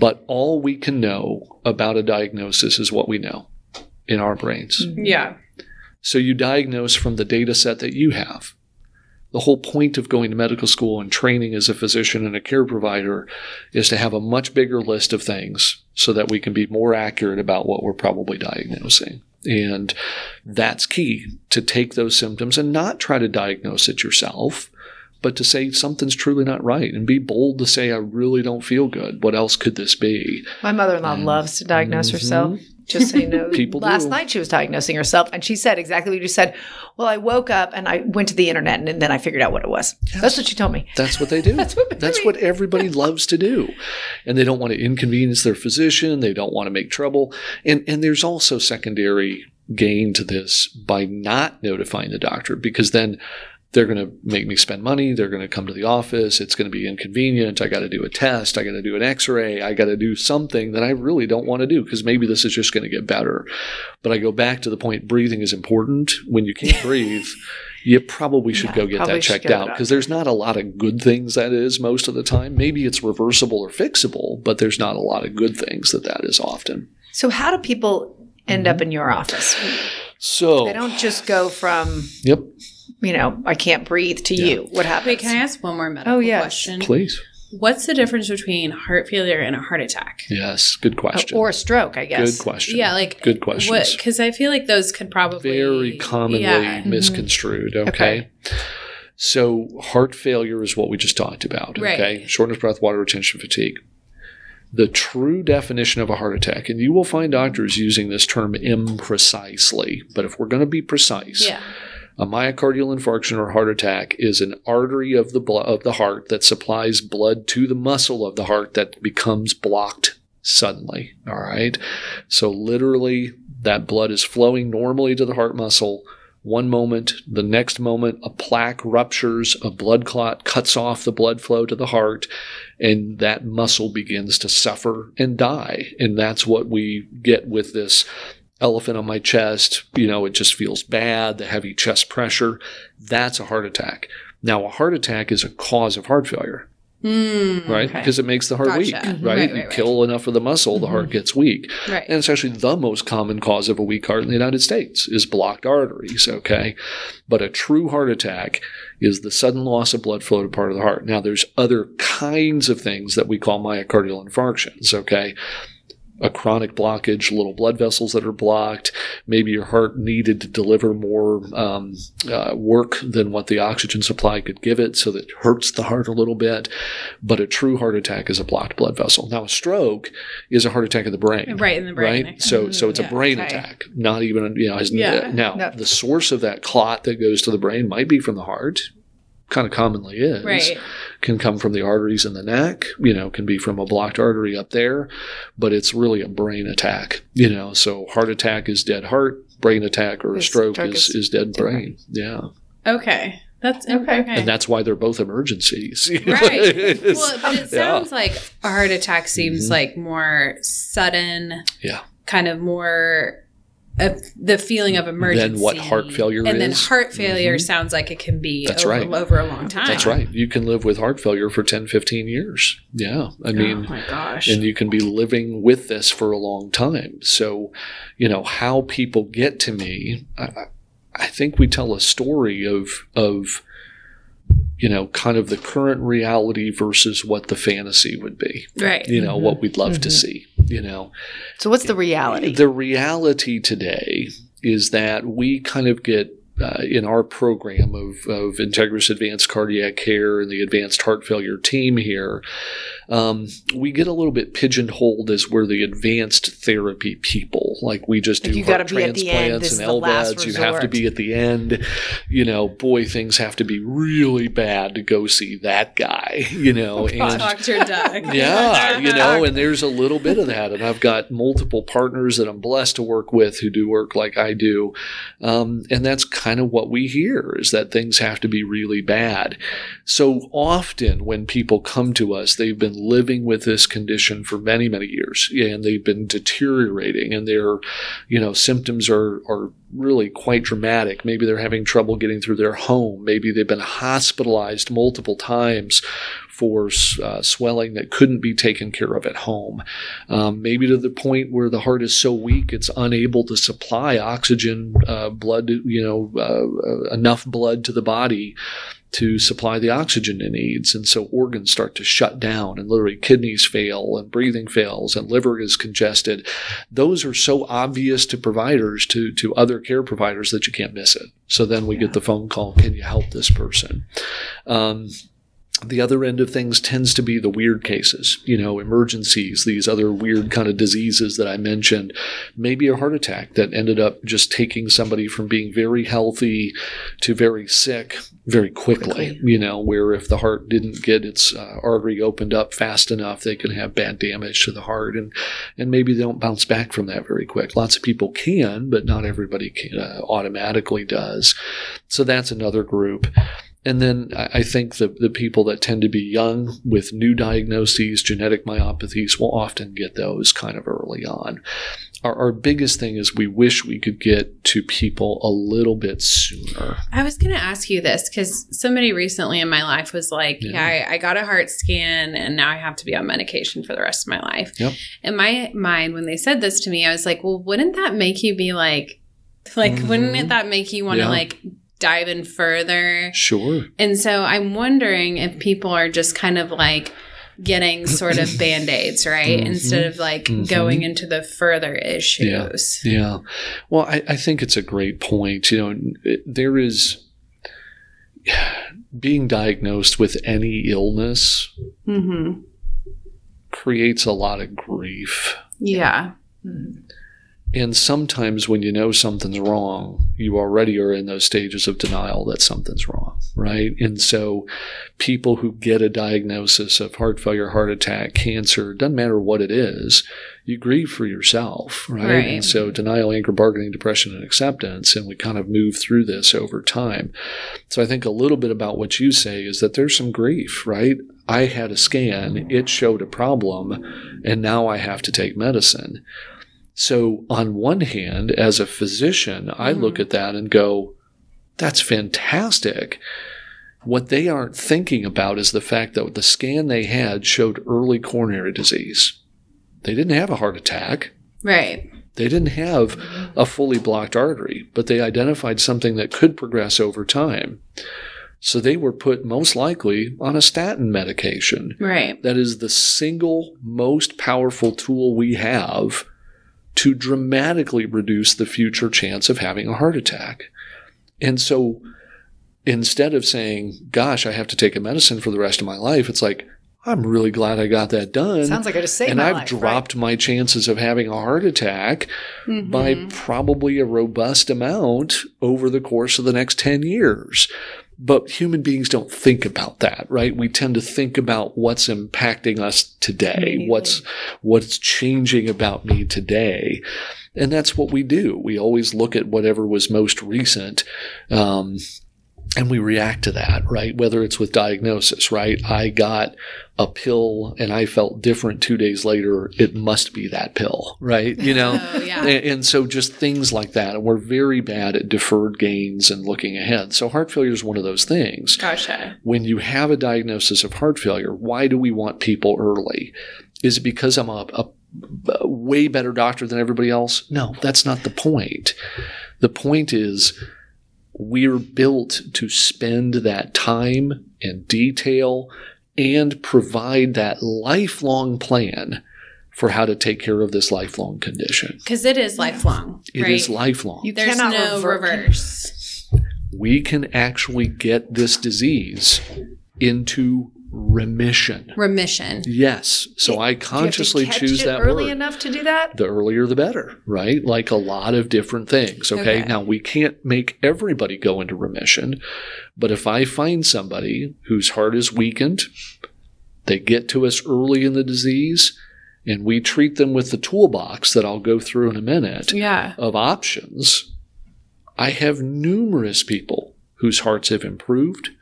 but all we can know about a diagnosis is what we know in our brains. Mm-hmm. Yeah. So you diagnose from the data set that you have. The whole point of going to medical school and training as a physician and a care provider is to have a much bigger list of things so that we can be more accurate about what we're probably diagnosing. And that's key, to take those symptoms and not try to diagnose it yourself, but to say something's truly not right and be bold to say, I really don't feel good. What else could this be? My mother-in-law um, loves to diagnose mm-hmm. herself. Just so you know, People last do. night she was diagnosing herself, and she said exactly what you said. Well, I woke up and I went to the internet, and, and then I figured out what it was. That's, that's what she told me. That's what they do. that's what, that's what everybody loves to do. And they don't want to inconvenience their physician. They don't want to make trouble. And and there's also secondary gain to this by not notifying the doctor, because then they're going to make me spend money. They're going to come to the office. It's going to be inconvenient. I got to do a test. I got to do an x-ray. I got to do something that I really don't want to do because maybe this is just going to get better. But I go back to the point, breathing is important. When you can't breathe, you probably should yeah, go get that checked out because there's not a lot of good things that is most of the time. Maybe it's reversible or fixable, but there's not a lot of good things that that is often. So how do people end mm-hmm. up in your office? So they don't just go from... Yep. You know, I can't breathe to yeah. you. What happens? Wait, can I ask one more medical oh, yes. question? Please. What's the difference between heart failure and a heart attack? Yes, good question. Oh, or a stroke, I guess. Good question. Yeah, like good questions. Because I feel like those could probably very commonly yeah. misconstrued. Mm-hmm. Okay? okay. So heart failure is what we just talked about. Right. Okay. Shortness of breath, water retention, fatigue. The true definition of a heart attack, and you will find doctors using this term imprecisely, but if we're going to be precise, yeah. a myocardial infarction or heart attack is an artery of the blo- of the heart that supplies blood to the muscle of the heart that becomes blocked suddenly. All right. So literally that blood is flowing normally to the heart muscle. One moment, the next moment, a plaque ruptures, a blood clot cuts off the blood flow to the heart, and that muscle begins to suffer and die. And that's what we get with this elephant on my chest, you know, it just feels bad, the heavy chest pressure. That's a heart attack. Now, a heart attack is a cause of heart failure, mm, right? Okay. Because it makes the heart gotcha. weak, right? right, right you kill right. enough of the muscle, mm-hmm. the heart gets weak. Right. And it's actually the most common cause of a weak heart in the United States is blocked arteries, okay? But a true heart attack is the sudden loss of blood flow to part of the heart. Now, there's other kinds of things that we call myocardial infarctions, okay? A chronic blockage, little blood vessels that are blocked. Maybe your heart needed to deliver more um, uh, work than what the oxygen supply could give it, so that hurts the heart a little bit. But a true heart attack is a blocked blood vessel. Now, a stroke is a heart attack of the brain. Right, in the brain. Right? So, so it's yeah, a brain okay. attack, not even, you know, yeah. now, no. the source of that clot that goes to the brain might be from the heart. Kind of commonly is, right. can come from the arteries in the neck, you know, can be from a blocked artery up there, but it's really a brain attack, you know. So heart attack is dead heart, brain attack or a stroke, stroke is, is, is dead brain. brain. Yeah. Okay. That's okay. okay. And that's why they're both emergencies. Right. Well, but it sounds yeah. like a heart attack seems mm-hmm. like more sudden, yeah. kind of more... Of the feeling of emergency. Then what heart failure and is. And then heart failure mm-hmm. sounds like it can be over, right. over a long time. That's right. You can live with heart failure for ten, fifteen years. Yeah. I mean, oh my gosh. And you can be living with this for a long time. So, you know, how people get to me, I, I think we tell a story of, of, you know, kind of the current reality versus what the fantasy would be. Right. You know, mm-hmm. what we'd love mm-hmm. to see. You know, so what's the reality? The reality today is that we kind of get uh, in our program of, of Integris Advanced Cardiac Care and the Advanced Heart Failure team here, um, we get a little bit pigeonholed as we're the advanced therapy people. Like we just do like heart transplants and L V A Ds. You have to be at the end. You know, boy, things have to be really bad to go see that guy. You know, and, Doctor Doug. Yeah, you know, and there's a little bit of that. And I've got multiple partners that I'm blessed to work with who do work like I do, um, and that's kind kind of what we hear is that things have to be really bad. So often when people come to us, they've been living with this condition for many, many years, and they've been deteriorating, and their, you know, symptoms are are really quite dramatic. Maybe they're having trouble getting through their home. Maybe they've been hospitalized multiple times for uh, swelling that couldn't be taken care of at home. Um, maybe to the point where the heart is so weak it's unable to supply oxygen, uh, blood, you know, uh, enough blood to the body to supply the oxygen it needs. And so organs start to shut down, and literally kidneys fail, and breathing fails, and liver is congested. Those are so obvious to providers, to, to other care providers, that you can't miss it. So then we yeah. get the phone call, can you help this person? Um, The other end of things tends to be the weird cases, you know, emergencies, these other weird kind of diseases that I mentioned, maybe a heart attack that ended up just taking somebody from being very healthy to very sick very quickly, quickly. You know, where if the heart didn't get its uh, artery opened up fast enough, they could have bad damage to the heart, and, and maybe they don't bounce back from that very quick. Lots of people can, but not everybody can, uh, automatically does. So that's another group. And then I think the, the people that tend to be young with new diagnoses, genetic myopathies, will often get those kind of early on. Our, our biggest thing is we wish we could get to people a little bit sooner. I was going to ask you this because somebody recently in my life was like, yeah, yeah I, I got a heart scan and now I have to be on medication for the rest of my life. Yep. In my mind, when they said this to me, I was like, well, wouldn't that make you be like, like, mm-hmm. wouldn't that make you want to yeah. like dive in further? Sure. And so I'm wondering if people are just kind of like getting sort of band-aids, right? Mm-hmm. Instead of like mm-hmm. going into the further issues. Yeah. yeah. Well, I, I think it's a great point. You know, it, there is being diagnosed with any illness mm-hmm. creates a lot of grief. Yeah. Mm-hmm. And sometimes when you know something's wrong, you already are in those stages of denial that something's wrong, right? And so people who get a diagnosis of heart failure, heart attack, cancer, doesn't matter what it is, you grieve for yourself, right? right? And so denial, anger, bargaining, depression, and acceptance, and we kind of move through this over time. So I think a little bit about what you say is that there's some grief, right? I had a scan, it showed a problem, and now I have to take medicine. So on one hand, as a physician, I mm-hmm. look at that and go, that's fantastic. What they aren't thinking about is the fact that the scan they had showed early coronary disease. They didn't have a heart attack. Right. They didn't have a fully blocked artery, but they identified something that could progress over time. So they were put most likely on a statin medication. Right. That is the single most powerful tool we have to dramatically reduce the future chance of having a heart attack. And so instead of saying, gosh, I have to take a medicine for the rest of my life, it's like, I'm really glad I got that done. Sounds like I just saved my life. And I've dropped right? my chances of having a heart attack mm-hmm. by probably a robust amount over the course of the next ten years. But human beings don't think about that, right? We tend to think about what's impacting us today, what's what's changing about me today. And that's what we do. We always look at whatever was most recent, um, and we react to that, right? Whether it's with diagnosis, right? I got a pill and I felt different two days later. It must be that pill, right? You know? oh, yeah. and, and so just things like that. And we're very bad at deferred gains and looking ahead. So heart failure is one of those things. Gotcha. When you have a diagnosis of heart failure, why do we want people early? Is it because I'm a, a, a way better doctor than everybody else? No, that's not the point. The point is, we're built to spend that time and detail and provide that lifelong plan for how to take care of this lifelong condition. Because it is lifelong, yeah. right? It is lifelong. You There's cannot no revert. reverse. We can actually get this disease into remission. Remission. Yes. So it, I consciously choose that early word. Enough to do that? The earlier the better, right? Like a lot of different things. Okay? okay. Now we can't make everybody go into remission, but if I find somebody whose heart is weakened, they get to us early in the disease, and we treat them with the toolbox that I'll go through in a minute yeah. of options. I have numerous people whose hearts have improved.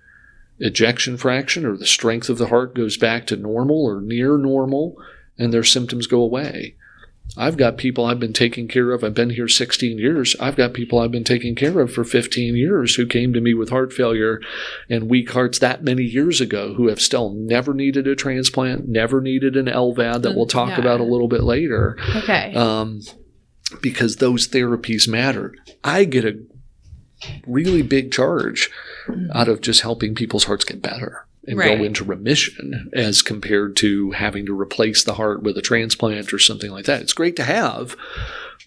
Ejection fraction or the strength of the heart goes back to normal or near normal, and their symptoms go away. I've got people I've been taking care of. I've been here sixteen years. I've got people I've been taking care of for fifteen years who came to me with heart failure and weak hearts that many years ago who have still never needed a transplant, never needed an L V A D that we'll talk yeah. about a little bit later. Okay. Um, because those therapies matter. I get a really big charge out of just helping people's hearts get better and right. go into remission as compared to having to replace the heart with a transplant or something like that. It's great to have,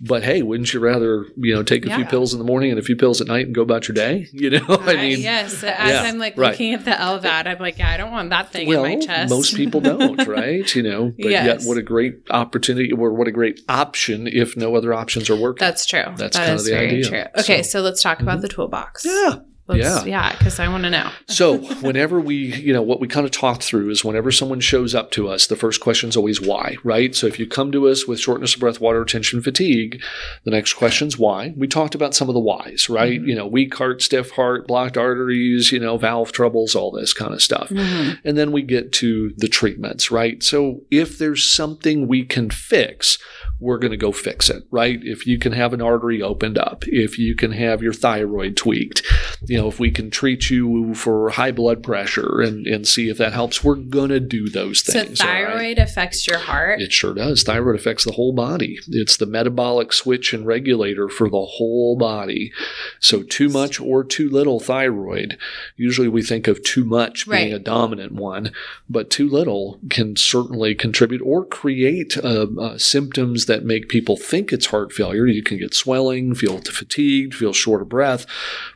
But hey, wouldn't you rather, you know, take a yeah. few pills in the morning and a few pills at night and go about your day? You know, uh, I mean, yes. As yeah, I'm like right. looking at the L V A D, I'm like, yeah, I don't want that thing well, in my chest. Most people don't, right? You know, but yes. yet what a great opportunity, or what a great option if no other options are working. That's true. That's that kind of the idea. True. Okay, so, so let's talk about mm-hmm. the toolbox. Yeah. Let's, yeah, because yeah, I want to know. So whenever we, you know, what we kind of talked through is whenever someone shows up to us, the first question is always why, right? So if you come to us with shortness of breath, water retention, fatigue, the next question is why. We talked about some of the whys, right? Mm-hmm. You know, weak heart, stiff heart, blocked arteries, you know, valve troubles, all this kind of stuff. Mm-hmm. And then we get to the treatments, right? So if there's something we can fix, we're going to go fix it, right? If you can have an artery opened up, if you can have your thyroid tweaked, you know, if we can treat you for high blood pressure and, and see if that helps, we're going to do those things. So thyroid right? affects your heart? It sure does. Thyroid affects the whole body. It's the metabolic switch and regulator for the whole body. So too much or too little thyroid, usually we think of too much right. being a dominant one, but too little can certainly contribute or create uh, uh, symptoms that make people think it's heart failure. You can get swelling, feel fatigued, feel short of breath,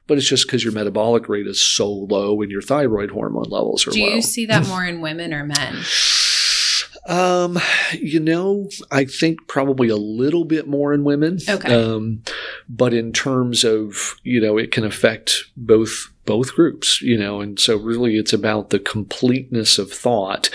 but it's just because your metabolic rate is so low and your thyroid hormone levels are low. Do you see that more in women or men? Um, you know, I think probably a little bit more in women. Okay. Um, but in terms of, you know, it can affect both both groups, you know, and so really it's about the completeness of thought,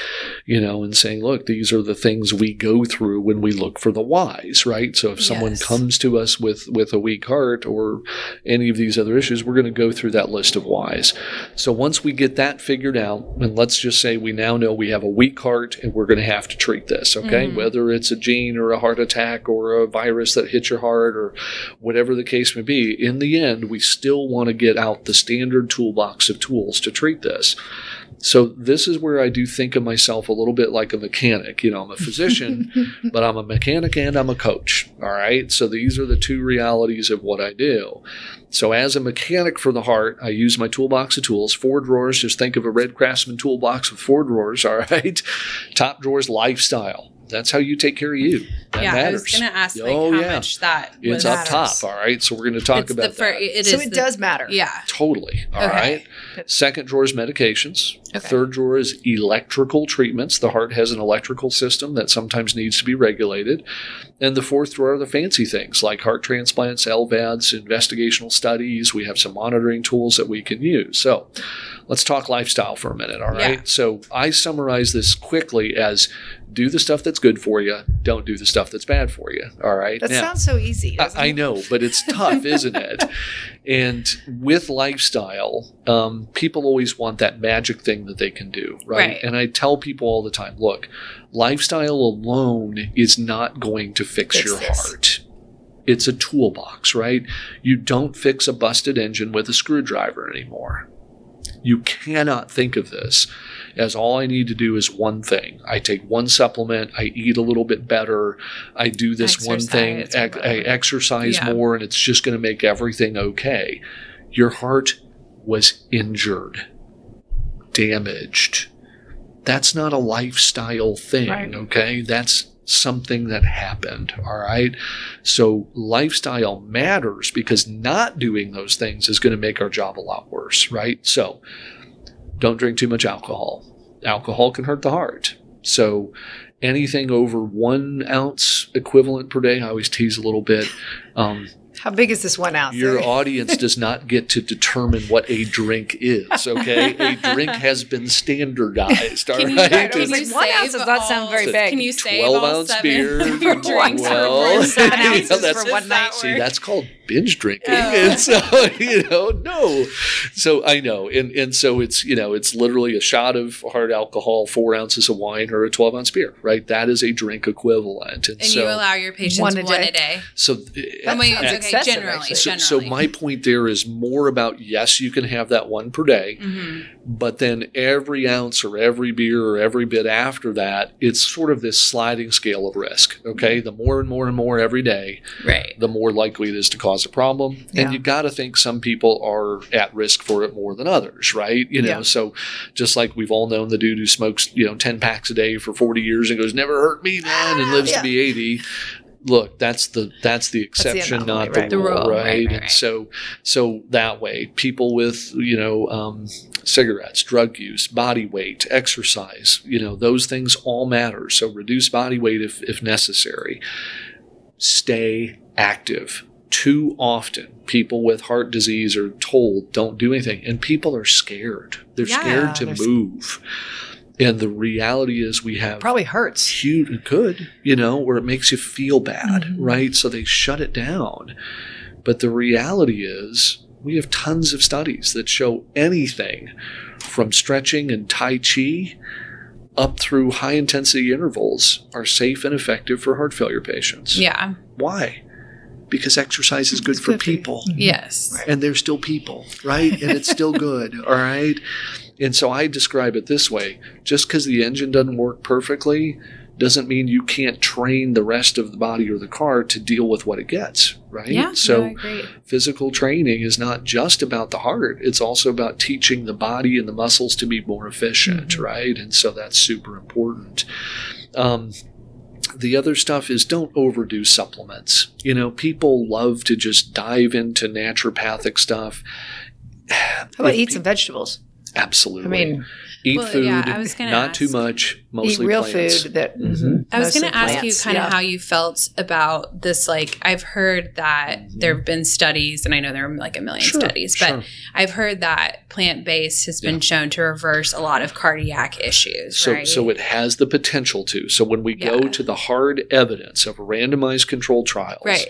you know, and saying, look, these are the things we go through when we look for the whys, right? So if someone yes. comes to us with, with a weak heart or any of these other issues, we're going to go through that list of whys. So once we get that figured out, and let's just say we now know we have a weak heart and we're going to have to treat this, okay? Mm-hmm. Whether it's a gene or a heart attack or a virus that hits your heart or whatever the case may be, in the end, we still want to get out the standard toolbox of tools to treat this. So this is where I do think of myself a little bit like a mechanic. You know, I'm a physician, but I'm a mechanic and I'm a coach. All right. So these are the two realities of what I do. So as a mechanic for the heart, I use my toolbox of tools, four drawers. Just think of a Red Craftsman toolbox with four drawers. All right. Top drawer is lifestyle. That's how you take care of you. That yeah, matters. I was going to ask like, oh, how yeah. much that was. It's up matters. Top, all right? So we're going to talk it's about the fir- that. It is so it the- does matter. Yeah. Totally, all okay. right? Second drawer is medications. Okay. Third drawer is electrical treatments. The heart has an electrical system that sometimes needs to be regulated. And the fourth drawer are the fancy things like heart transplants, L V A Ds, investigational studies. We have some monitoring tools that we can use. So let's talk lifestyle for a minute, all right? Yeah. So I summarize this quickly as do the stuff that's good for you. Don't do the stuff that's bad for you. All right. That now, sounds so easy. Doesn't I, it? I know, but it's tough, isn't it? And with lifestyle, um, people always want that magic thing that they can do, right? right? And I tell people all the time, look, lifestyle alone is not going to fix it's your this. heart. It's a toolbox, right? You don't fix a busted engine with a screwdriver anymore. You cannot think of this as all I need to do is one thing. I take one supplement. I eat a little bit better. I do this exercise, one thing. Ec- I exercise yeah. more, and it's just going to make everything okay. Your heart was injured, damaged. That's not a lifestyle thing, right. okay? That's something that happened, all right? So lifestyle matters because not doing those things is going to make our job a lot worse, right? So don't drink too much alcohol. Alcohol can hurt the heart. So anything over one ounce equivalent per day, I always tease a little bit. Um, How big is this one ounce? Your audience does not get to determine what a drink is, okay? A drink has been standardized, all can right? You, can you one ounce does not sound very big. Can you save twelve-ounce beer for drinks well, for seven ounces you know, for one night? That see, that's called binge drinking. Oh. And so, you know, no. So I know. And and so it's, you know, it's literally a shot of hard alcohol, four ounces of wine, or a twelve-ounce beer, right? That is a drink equivalent. And, and so, you allow your patients one a day? One a day. So that wait, okay. Generally, so, generally. So my point there is more about, yes, you can have that one per day, mm-hmm. but then every ounce or every beer or every bit after that, it's sort of this sliding scale of risk, okay? The more and more and more every day, right. the more likely it is to cause a problem. Yeah. And you got to think some people are at risk for it more than others, right? You know, yeah. so just like we've all known the dude who smokes, you know, ten packs a day for forty years and goes, never hurt me, man, and lives yeah. to be eighty. look, that's the that's the exception, that's the anomaly, not right. the, the rule, rule right? Right, right, right? And so, so that way, people with you know um, cigarettes, drug use, body weight, exercise, you know, those things all matter. So reduce body weight if if necessary. Stay active. Too often, people with heart disease are told don't do anything, and people are scared. They're yeah, scared to they're move. Sc- And the reality is we have... Probably hurts. Huge, it could, you know, where it makes you feel bad, mm-hmm. right? So they shut it down. But the reality is we have tons of studies that show anything from stretching and Tai Chi up through high-intensity intervals are safe and effective for heart failure patients. Yeah. Why? Because exercise is good it's for good people. For yes. Right. And they're still people, right? And it's still good, all right? And so I describe it this way. Just because the engine doesn't work perfectly doesn't mean you can't train the rest of the body or the car to deal with what it gets, right? Yeah, so no, physical training is not just about the heart. It's also about teaching the body and the muscles to be more efficient, mm-hmm. right? And so that's super important. Um The other stuff is don't overdo supplements. You know, people love to just dive into naturopathic stuff. How about eat some vegetables? Absolutely. I mean, eat well, food, yeah, I was gonna not ask, too much, mostly eat real plants. Food that mm-hmm. I was going to ask plants, you kind yeah. of how you felt about this. Like, I've heard that mm-hmm. there have been studies, and I know there are like a million sure, studies, but sure. I've heard that plant-based has yeah. been shown to reverse a lot of cardiac issues. So, right? so it has the potential to. So when we yeah. go to the hard evidence of randomized controlled trials, right.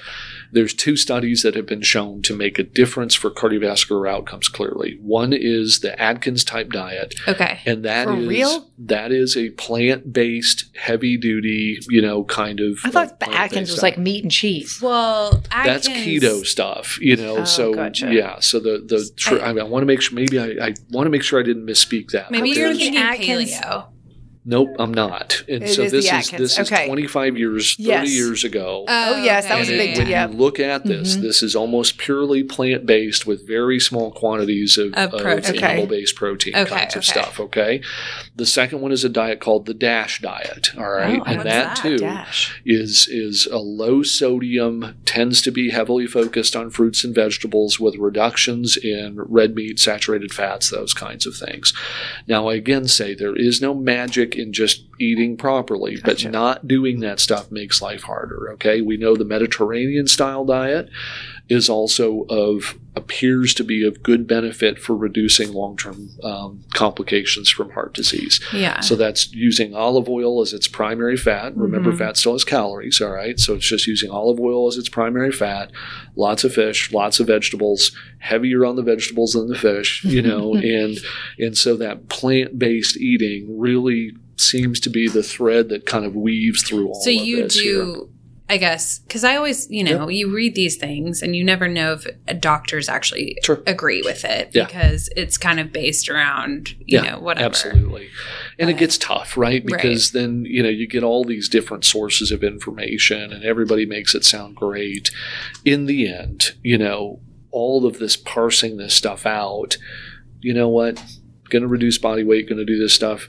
there's two studies that have been shown to make a difference for cardiovascular outcomes clearly. One is the Atkins type diet. Okay. And that for is real? that is a plant-based, heavy-duty, you know, kind of I thought the Atkins was diet. Like meat and cheese. Well, Atkins. That's keto stuff, you know. Oh, so gotcha. yeah, so the the tr- I, I, mean, I want to make sure maybe I, I want to make sure I didn't misspeak that. Maybe okay. you're thinking Atkins. Paleo. Nope, I'm not. And it so is this is this okay. is twenty-five years, yes. thirty years ago. Oh, yes. That was a big deal. When yep. you look at this, mm-hmm. this is almost purely plant-based with very small quantities of, of, pro- of okay. animal-based protein okay, kinds okay. of stuff, okay? The second one is a diet called the DASH diet, all right? Oh, and that, that, too, Dash. is is a low sodium, tends to be heavily focused on fruits and vegetables with reductions in red meat, saturated fats, those kinds of things. Now, I again say there is no magic in just eating properly, gotcha. But not doing that stuff makes life harder, okay? We know the Mediterranean style diet is also of, appears to be of good benefit for reducing long-term um, complications from heart disease. Yeah. So that's using olive oil as its primary fat. Remember, mm-hmm. fat still has calories, all right? So it's just using olive oil as its primary fat, lots of fish, lots of vegetables, heavier on the vegetables than the fish, you know, and and so that plant-based eating really seems to be the thread that kind of weaves through all so of you this do- here. I guess, because I always, you know, yep. you read these things and you never know if doctors actually sure. agree with it yeah. because it's kind of based around, you yeah, know, whatever. Absolutely. And uh, it gets tough, right? Because right. then, you know, you get all these different sources of information and everybody makes it sound great. In the end, you know, all of this parsing this stuff out, you know what, going to reduce body weight, going to do this stuff,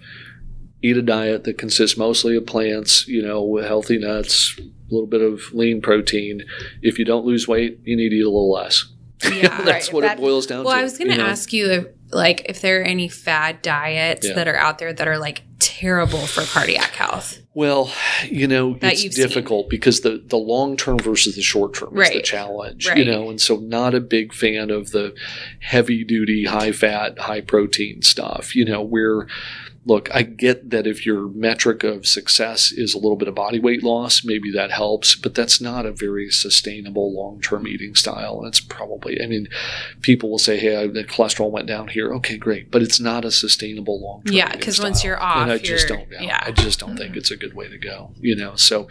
eat a diet that consists mostly of plants, you know, healthy nuts, a little bit of lean protein. If you don't lose weight, you need to eat a little less. Yeah, That's right. what that, it boils down well, to. Well, I was going to you know? ask you if, like, if there are any fad diets yeah. that are out there that are, like, terrible for cardiac health. Well, you know, that it's difficult seen. because the, the long-term versus the short-term right. is the challenge, right. you know, and so not a big fan of the heavy-duty, high-fat, high-protein stuff, you know, where – look, I get that if your metric of success is a little bit of body weight loss, maybe that helps, but that's not a very sustainable long-term eating style. It's probably, I mean, people will say, hey, the cholesterol went down here. Okay, great. But it's not a sustainable long-term yeah, eating style. Yeah, because once you're off, and I you're, just don't know. Yeah. I just don't mm-hmm. think it's a good way to go, you know. So,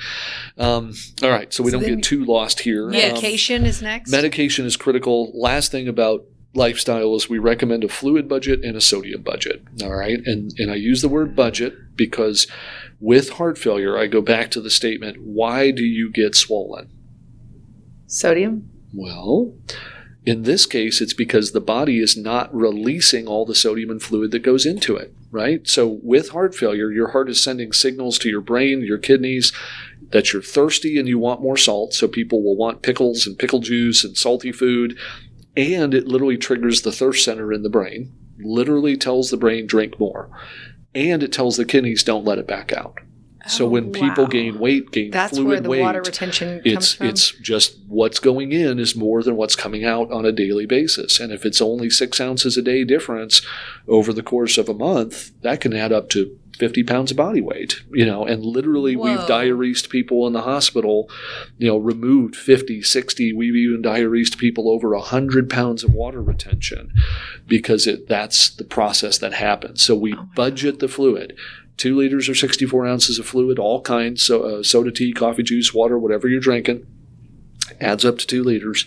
um, all right, so we so don't get too lost here. Medication um, is next. Medication is critical. Last thing about lifestyle is we recommend a fluid budget and a sodium budget, all right? And and I use the word budget because with heart failure, I go back to the statement, why do you get swollen? Sodium? Well, in this case, it's because the body is not releasing all the sodium and fluid that goes into it, right? So with heart failure, your heart is sending signals to your brain, your kidneys, that you're thirsty and you want more salt. So people will want pickles and pickle juice and salty food. And it literally triggers the thirst center in the brain, literally tells the brain drink more. And it tells the kidneys don't let it back out. Oh, so when wow. people gain weight, gain That's fluid where the weight, water retention comes it's, from. It's just what's going in is more than what's coming out on a daily basis. And if it's only six ounces a day difference over the course of a month, that can add up to fifty pounds of body weight, you know, and literally Whoa. we've diuresed people in the hospital, you know, removed fifty, sixty. We've even diuresed people over one hundred pounds of water retention because it that's the process that happens. So we oh budget God. the fluid. Two liters or sixty-four ounces of fluid, all kinds, so, uh, soda, tea, coffee, juice, water, whatever you're drinking, adds up to two liters.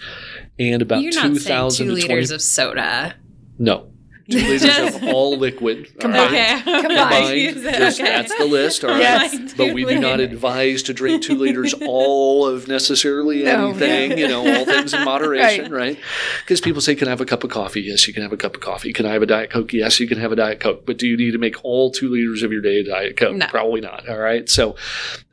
And about two thousand two liters of soda. No. Two liters of all liquid. All combined. Right? Okay. Combined. Combined. Just, okay. That's the list. All right. Yes. But we do not advise to drink two liters all of necessarily no, anything, no. you know, all things in moderation, right? Because right? people say, can I have a cup of coffee? Yes, you can have a cup of coffee. Can I have a Diet Coke? Yes, you can have a Diet Coke. But do you need to make all two liters of your day a Diet Coke? No. Probably not. All right. So,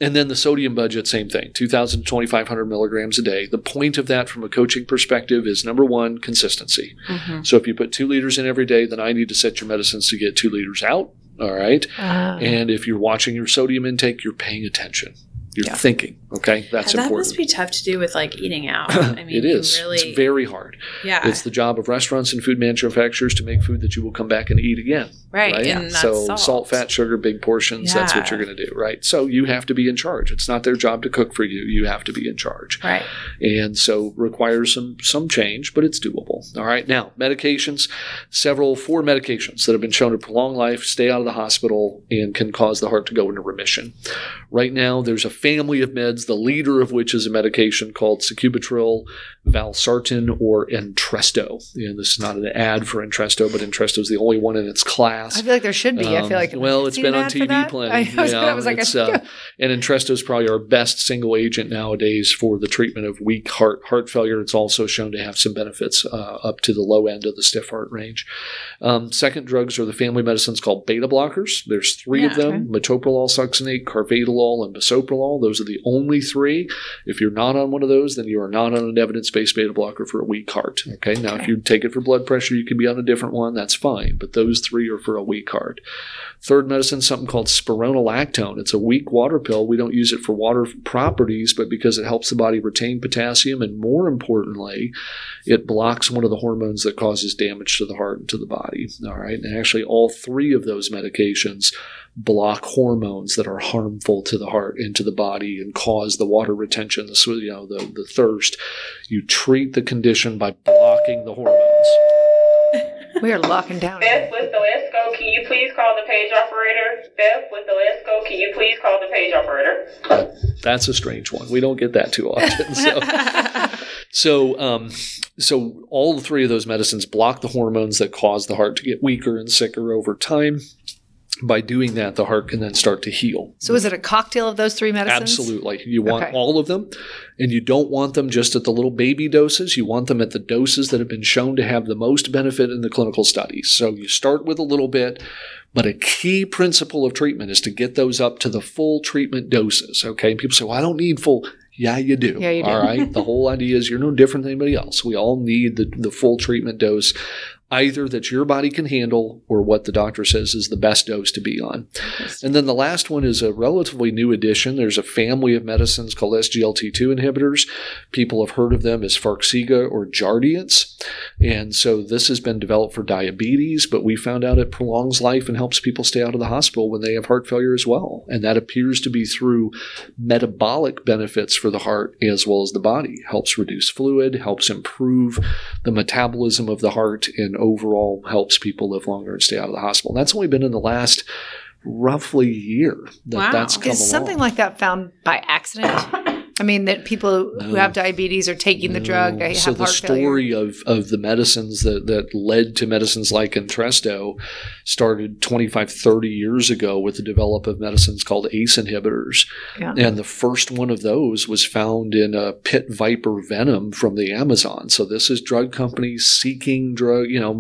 and then the sodium budget, same thing, two thousand to two thousand five hundred milligrams a day. The point of that from a coaching perspective is number one, consistency. Mm-hmm. So if you put two liters in every day, then I need to set your medicines to get two liters out, all right? Um, and if you're watching your sodium intake, you're paying attention. You're yeah. thinking, okay? That's that important. That must be tough to do with, like, eating out. I mean, it is. Really, it's very hard. Yeah. It's the job of restaurants and food manufacturers to make food that you will come back and eat again. Right, right? And that's So salt. salt, fat, sugar, big portions, yeah. that's what you're going to do, right? So you have to be in charge. It's not their job to cook for you. You have to be in charge. Right. And so requires some, some change, but it's doable. All right. Now, medications, several, four medications that have been shown to prolong life, stay out of the hospital, and can cause the heart to go into remission. Right now, there's a family of meds, the leader of which is a medication called sacubitril, valsartan, or Entresto. You know, this is not an ad for Entresto, but Entresto is the only one in its class. I feel like there should be. Um, I feel like well, it's been on T V plenty. I was, you know, I was like, I uh, and Entresto is probably our best single agent nowadays for the treatment of weak heart heart failure. It's also shown to have some benefits uh, up to the low end of the stiff heart range. Um, second drugs are the family medicines called beta blockers. There's three yeah, of them: okay. metoprolol succinate, carvedilol, and bisoprolol. Those are the only three. If you're not on one of those, then you are not on an evidence-based beta blocker for a weak heart. Okay. Now, okay. if you take it for blood pressure, you can be on a different one. That's fine. But those three are for a weak heart. Third medicine, something called spironolactone. It's a weak water pill. We don't use it for water properties, but because it helps the body retain potassium. And more importantly, it blocks one of the hormones that causes damage to the heart and to the body. All right. And actually, all three of those medications block hormones that are harmful to the heart and to the body and cause the water retention, the, you know, the, the thirst. You treat the condition by blocking the hormones. We are locking down. Beth with the Let's Go, can you please call the page operator? Beth with the Let's Go, can you please call the page operator? Uh, that's a strange one. We don't get that too often. So. So, um, so all three of those medicines block the hormones that cause the heart to get weaker and sicker over time. By doing that, the heart can then start to heal. So is it a cocktail of those three medicines? Absolutely. You want okay. all of them, and you don't want them just at the little baby doses. You want them at the doses that have been shown to have the most benefit in the clinical studies. So you start with a little bit. But a key principle of treatment is to get those up to the full treatment doses, okay? And people say, well, I don't need full. Yeah, you do. Yeah, you do. All right? The whole idea is you're no different than anybody else. We all need the, the full treatment dose, either that your body can handle or what the doctor says is the best dose to be on. Yes. And then the last one is a relatively new addition. There's a family of medicines called S G L T two inhibitors. People have heard of them as Farxiga or Jardiance. And so this has been developed for diabetes, but we found out it prolongs life and helps people stay out of the hospital when they have heart failure as well. And that appears to be through metabolic benefits for the heart as well as the body. Helps reduce fluid, helps improve the metabolism of the heart, and overall helps people live longer and stay out of the hospital. And that's only been in the last roughly year that wow. that's come along. Is something like that found by accident? I mean, that people who no. have diabetes are taking no. the drug. They so have heart failure. So the story of, of the medicines that, that led to medicines like Entresto started twenty-five, thirty years ago with the development of medicines called A C E inhibitors. Yeah. And the first one of those was found in a pit viper venom from the Amazon. So this is drug companies seeking drug, you know,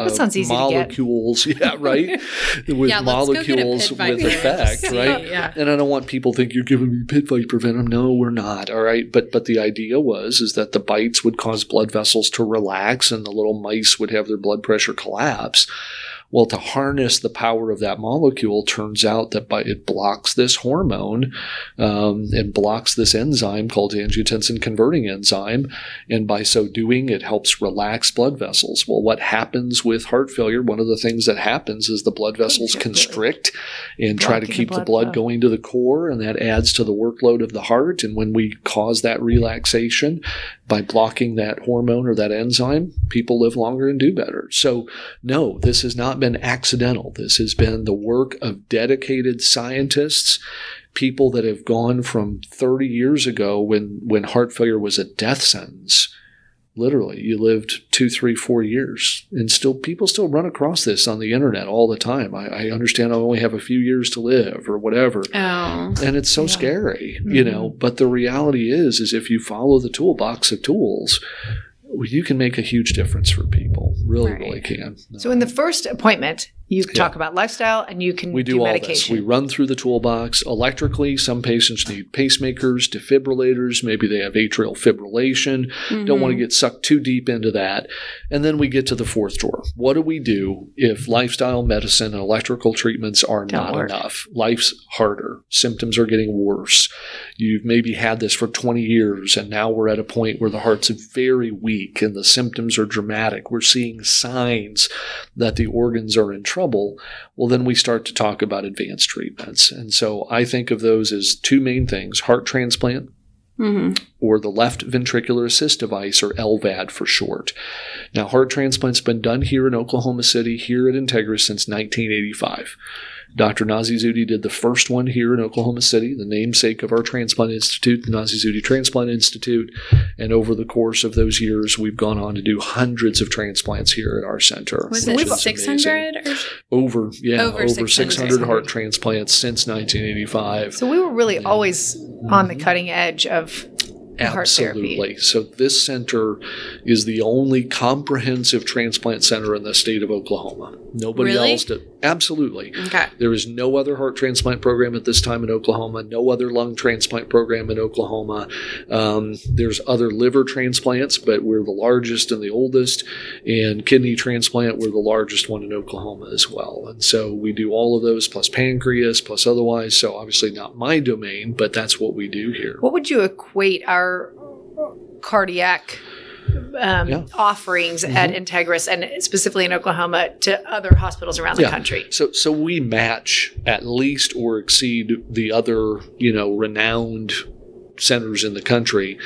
uh, that sounds uh, easy molecules. To get. Yeah, right? With yeah, molecules with effect, right? Yeah. And I don't want people to think you're giving me pit viper venom. No, we're not, all right? But but the idea was is that the bites would cause blood vessels to relax and the little mice would have their blood pressure collapse. Well, to harness the power of that molecule, turns out that by, it blocks this hormone um, and blocks this enzyme called angiotensin-converting enzyme. And by so doing, it helps relax blood vessels. Well, what happens with heart failure, one of the things that happens is the blood vessels constrict and Blocking try to keep the blood, the blood going to the core, and that adds to the workload of the heart. And when we cause that relaxation by blocking that hormone or that enzyme, people live longer and do better. So no, this is not been accidental. This has been the work of dedicated scientists, people that have gone from thirty years ago when, when heart failure was a death sentence. Literally, you lived two, three, four years, and still people still run across this on the internet all the time. I, I understand I only have a few years to live or whatever. Oh, and it's so yeah. scary, mm-hmm. you know, but the reality is, is if you follow the toolbox of tools, you can make a huge difference for people. Really, right. really can. No. So in the first appointment, you yeah. talk about lifestyle and you can we do, do all medication. This. We run through the toolbox electrically. Some patients need pacemakers, defibrillators. Maybe they have atrial fibrillation. Mm-hmm. Don't want to get sucked too deep into that. And then we get to the fourth drawer. What do we do if lifestyle medicine and electrical treatments are Don't not work. enough? Life's harder. Symptoms are getting worse. You've maybe had this for twenty years, and now we're at a point where the heart's very weak and the symptoms are dramatic. We're seeing signs that the organs are in trouble. Trouble, well, then we start to talk about advanced treatments. And so I think of those as two main things, heart transplant mm-hmm. or the left ventricular assist device, or L V A D for short. Now, heart transplant's been done here in Oklahoma City, here at Integris, since nineteen eighty-five. Doctor Nazih Zuhdi did the first one here in Oklahoma City, the namesake of our transplant institute, the Nazih Zuhdi Transplant Institute. And over the course of those years, we've gone on to do hundreds of transplants here at our center. Was it six hundred? Or? Over, yeah, over, over six hundred heart transplants since nineteen eighty-five. So we were really and, always mm-hmm. on the cutting edge of... Absolutely. So this center is the only comprehensive transplant center in the state of Oklahoma. Nobody really? else did. Absolutely. Okay. There is no other heart transplant program at this time in Oklahoma, no other lung transplant program in Oklahoma. Um, there's other liver transplants, but we're the largest and the oldest, and kidney transplant, we're the largest one in Oklahoma as well. And so we do all of those, plus pancreas, plus otherwise. So obviously not my domain, but that's what we do here. What would you equate our cardiac um, yeah. offerings mm-hmm. at Integris and specifically in Oklahoma to other hospitals around the yeah. country? So so we match at least or exceed the other, you know, renowned centers in the country.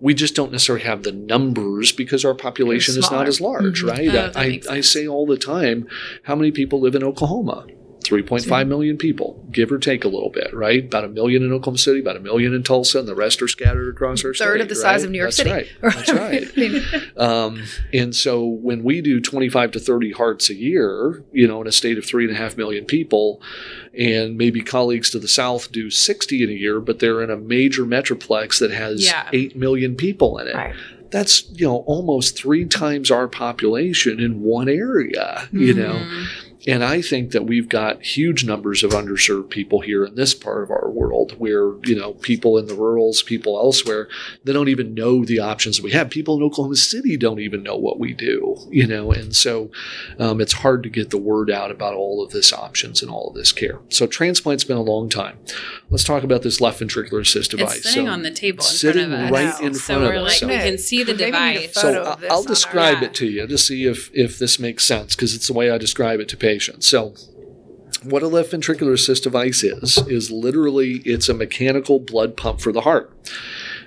We just don't necessarily have the numbers because our population is not as large, mm-hmm. right? Oh, I, I, I say all the time, how many people live in Oklahoma? three point five million people, give or take a little bit, right? About a million in Oklahoma City, about a million in Tulsa, and the rest are scattered across our state. Third of the size of New York City. That's right. That's right. Um, and so when we do twenty-five to thirty hearts a year, you know, in a state of three and a half million people, and maybe colleagues to the south do sixty in a year, but they're in a major metroplex that has yeah. eight million people in it. Right. That's, you know, almost three times our population in one area, mm-hmm. you know. And I think that we've got huge numbers of underserved people here in this part of our world where, you know, people in the rurals, people elsewhere, they don't even know the options that we have. People in Oklahoma City don't even know what we do, you know. And so um, it's hard to get the word out about all of this options and all of this care. So transplant's been a long time. Let's talk about this left ventricular assist device. It's sitting so on the table in front of us. right in so front of us. So we're like, we can see the device. So I'll describe it to you to see if, if this makes sense because it's the way I describe it to patients. So what a left ventricular assist device is, is literally it's a mechanical blood pump for the heart.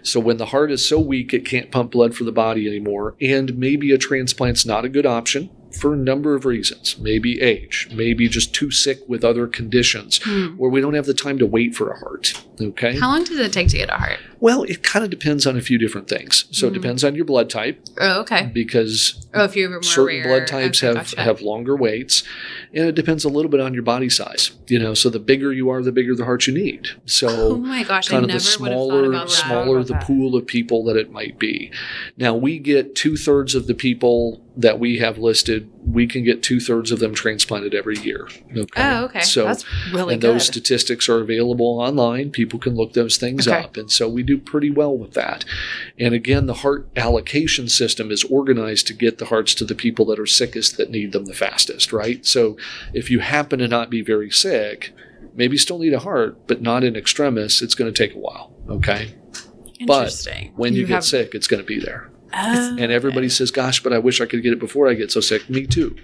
So when the heart is so weak it can't pump blood for the body anymore, and maybe a transplant's not a good option for a number of reasons, maybe age, maybe just too sick with other conditions, mm. where we don't have the time to wait for a heart. Okay. How long does it take to get a heart? Well, it kind of depends on a few different things. So mm. it depends on your blood type. Oh, okay. Because oh, if you're more certain rare, blood types okay, have, gotcha. have longer waits. And it depends a little bit on your body size. You know, so the bigger you are, the bigger the heart you need. So oh my gosh, kind I of never the smaller, would have thought about smaller about the that. pool of people that it might be. Now, we get two-thirds of the people that we have listed, we can get two-thirds of them transplanted every year. Okay? Oh, okay. So, that's really and good. And those statistics are available online. People can look those things okay. up. And so we do pretty well with that. And again, the heart allocation system is organized to get the hearts to the people that are sickest that need them the fastest, right? So if you happen to not be very sick, maybe still need a heart, but not in extremis, it's going to take a while, okay? Interesting. But when you, you get have- sick, it's going to be there. Oh, and everybody okay. says, gosh, but I wish I could get it before I get so sick. Me too.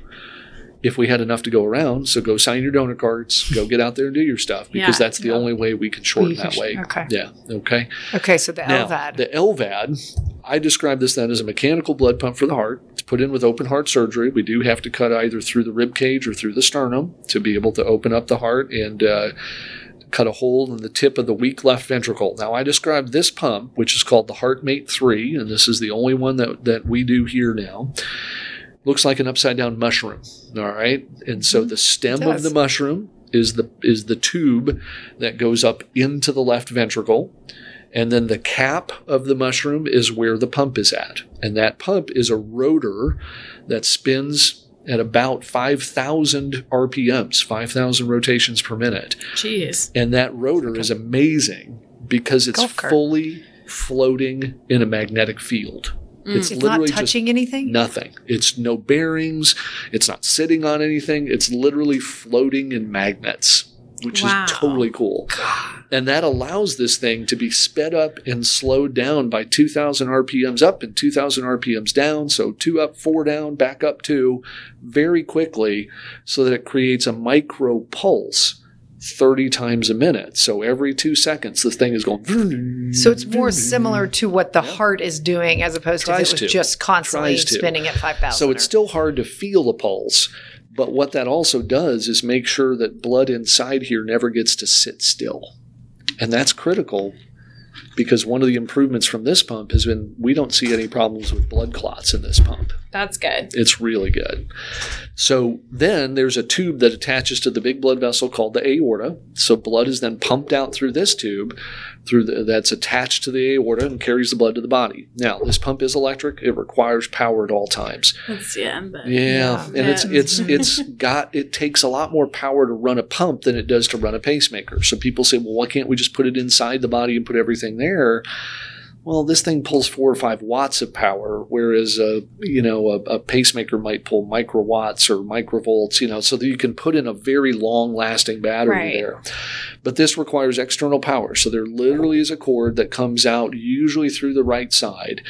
If we had enough to go around, so go sign your donor cards, go get out there and do your stuff, because yeah, that's the yeah. only way we can shorten that way. Okay. Yeah. Okay. Okay. So the now, L V A D. The L V A D, I describe this then as a mechanical blood pump for the heart. It's put in with open heart surgery. We do have to cut either through the rib cage or through the sternum to be able to open up the heart and uh, cut a hole in the tip of the weak left ventricle. Now, I described this pump, which is called the HeartMate three, and this is the only one that, that we do here now. Looks like an upside-down mushroom, all right? And so the stem of the mushroom is the is the tube that goes up into the left ventricle, and then the cap of the mushroom is where the pump is at. And that pump is a rotor that spins at about five thousand R P Ms, five thousand rotations per minute. Jeez. And that rotor okay. is amazing because it's fully floating in a magnetic field. Mm. It's, it's literally not touching anything? Nothing. It's no bearings. It's not sitting on anything. It's literally floating in magnets, which wow. is totally cool. God. And that allows this thing to be sped up and slowed down by two thousand R P Ms up and two thousand R P Ms down. So two up, four down, back up two very quickly, so that it creates a micro pulse thirty times a minute. So every two seconds, this thing is going. So it's more similar to what the yeah. heart is doing, as opposed to Tries if it was to. just constantly spinning at five thousand. So it's or- still hard to feel the pulse. But what that also does is make sure that blood inside here never gets to sit still. And that's critical, because one of the improvements from this pump has been we don't see any problems with blood clots in this pump. That's good. It's really good. So then there's a tube that attaches to the big blood vessel called the aorta. So blood is then pumped out through this tube through the, that's attached to the aorta and carries the blood to the body. Now, this pump is electric. It requires power at all times. It's, yeah, but yeah. yeah. And it's it's it's got it takes a lot more power to run a pump than it does to run a pacemaker. So people say, well, why can't we just put it inside the body and put everything there? Well, this thing pulls four or five watts of power, whereas a you know a, a pacemaker might pull microwatts or microvolts, you know, so that you can put in a very long-lasting battery right. there. But this requires external power, so there literally is a cord that comes out usually through the right side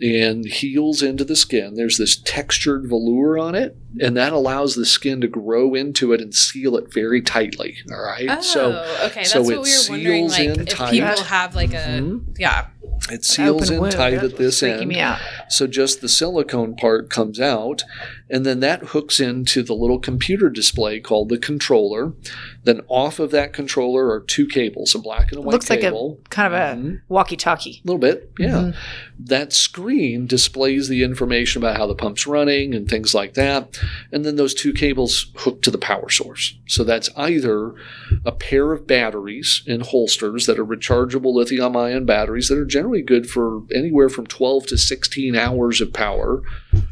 and heals into the skin. There's this textured velour on it, and that allows the skin to grow into it and seal it very tightly. All right. Oh, so, okay. That's so what we were wondering, like, if tight. people have like a, mm-hmm. yeah. It seals in tight at this end. Me out. So just the silicone part comes out, and then that hooks into the little computer display called the controller. Then off of that controller are two cables, a black and a white it looks cable. Looks like a kind of a mm-hmm. walkie-talkie. A little bit, yeah. Mm-hmm. That screen displays the information about how the pump's running and things like that. And then those two cables hook to the power source. So that's either a pair of batteries in holsters that are rechargeable lithium-ion batteries that are generally good for anywhere from twelve to sixteen hours of power.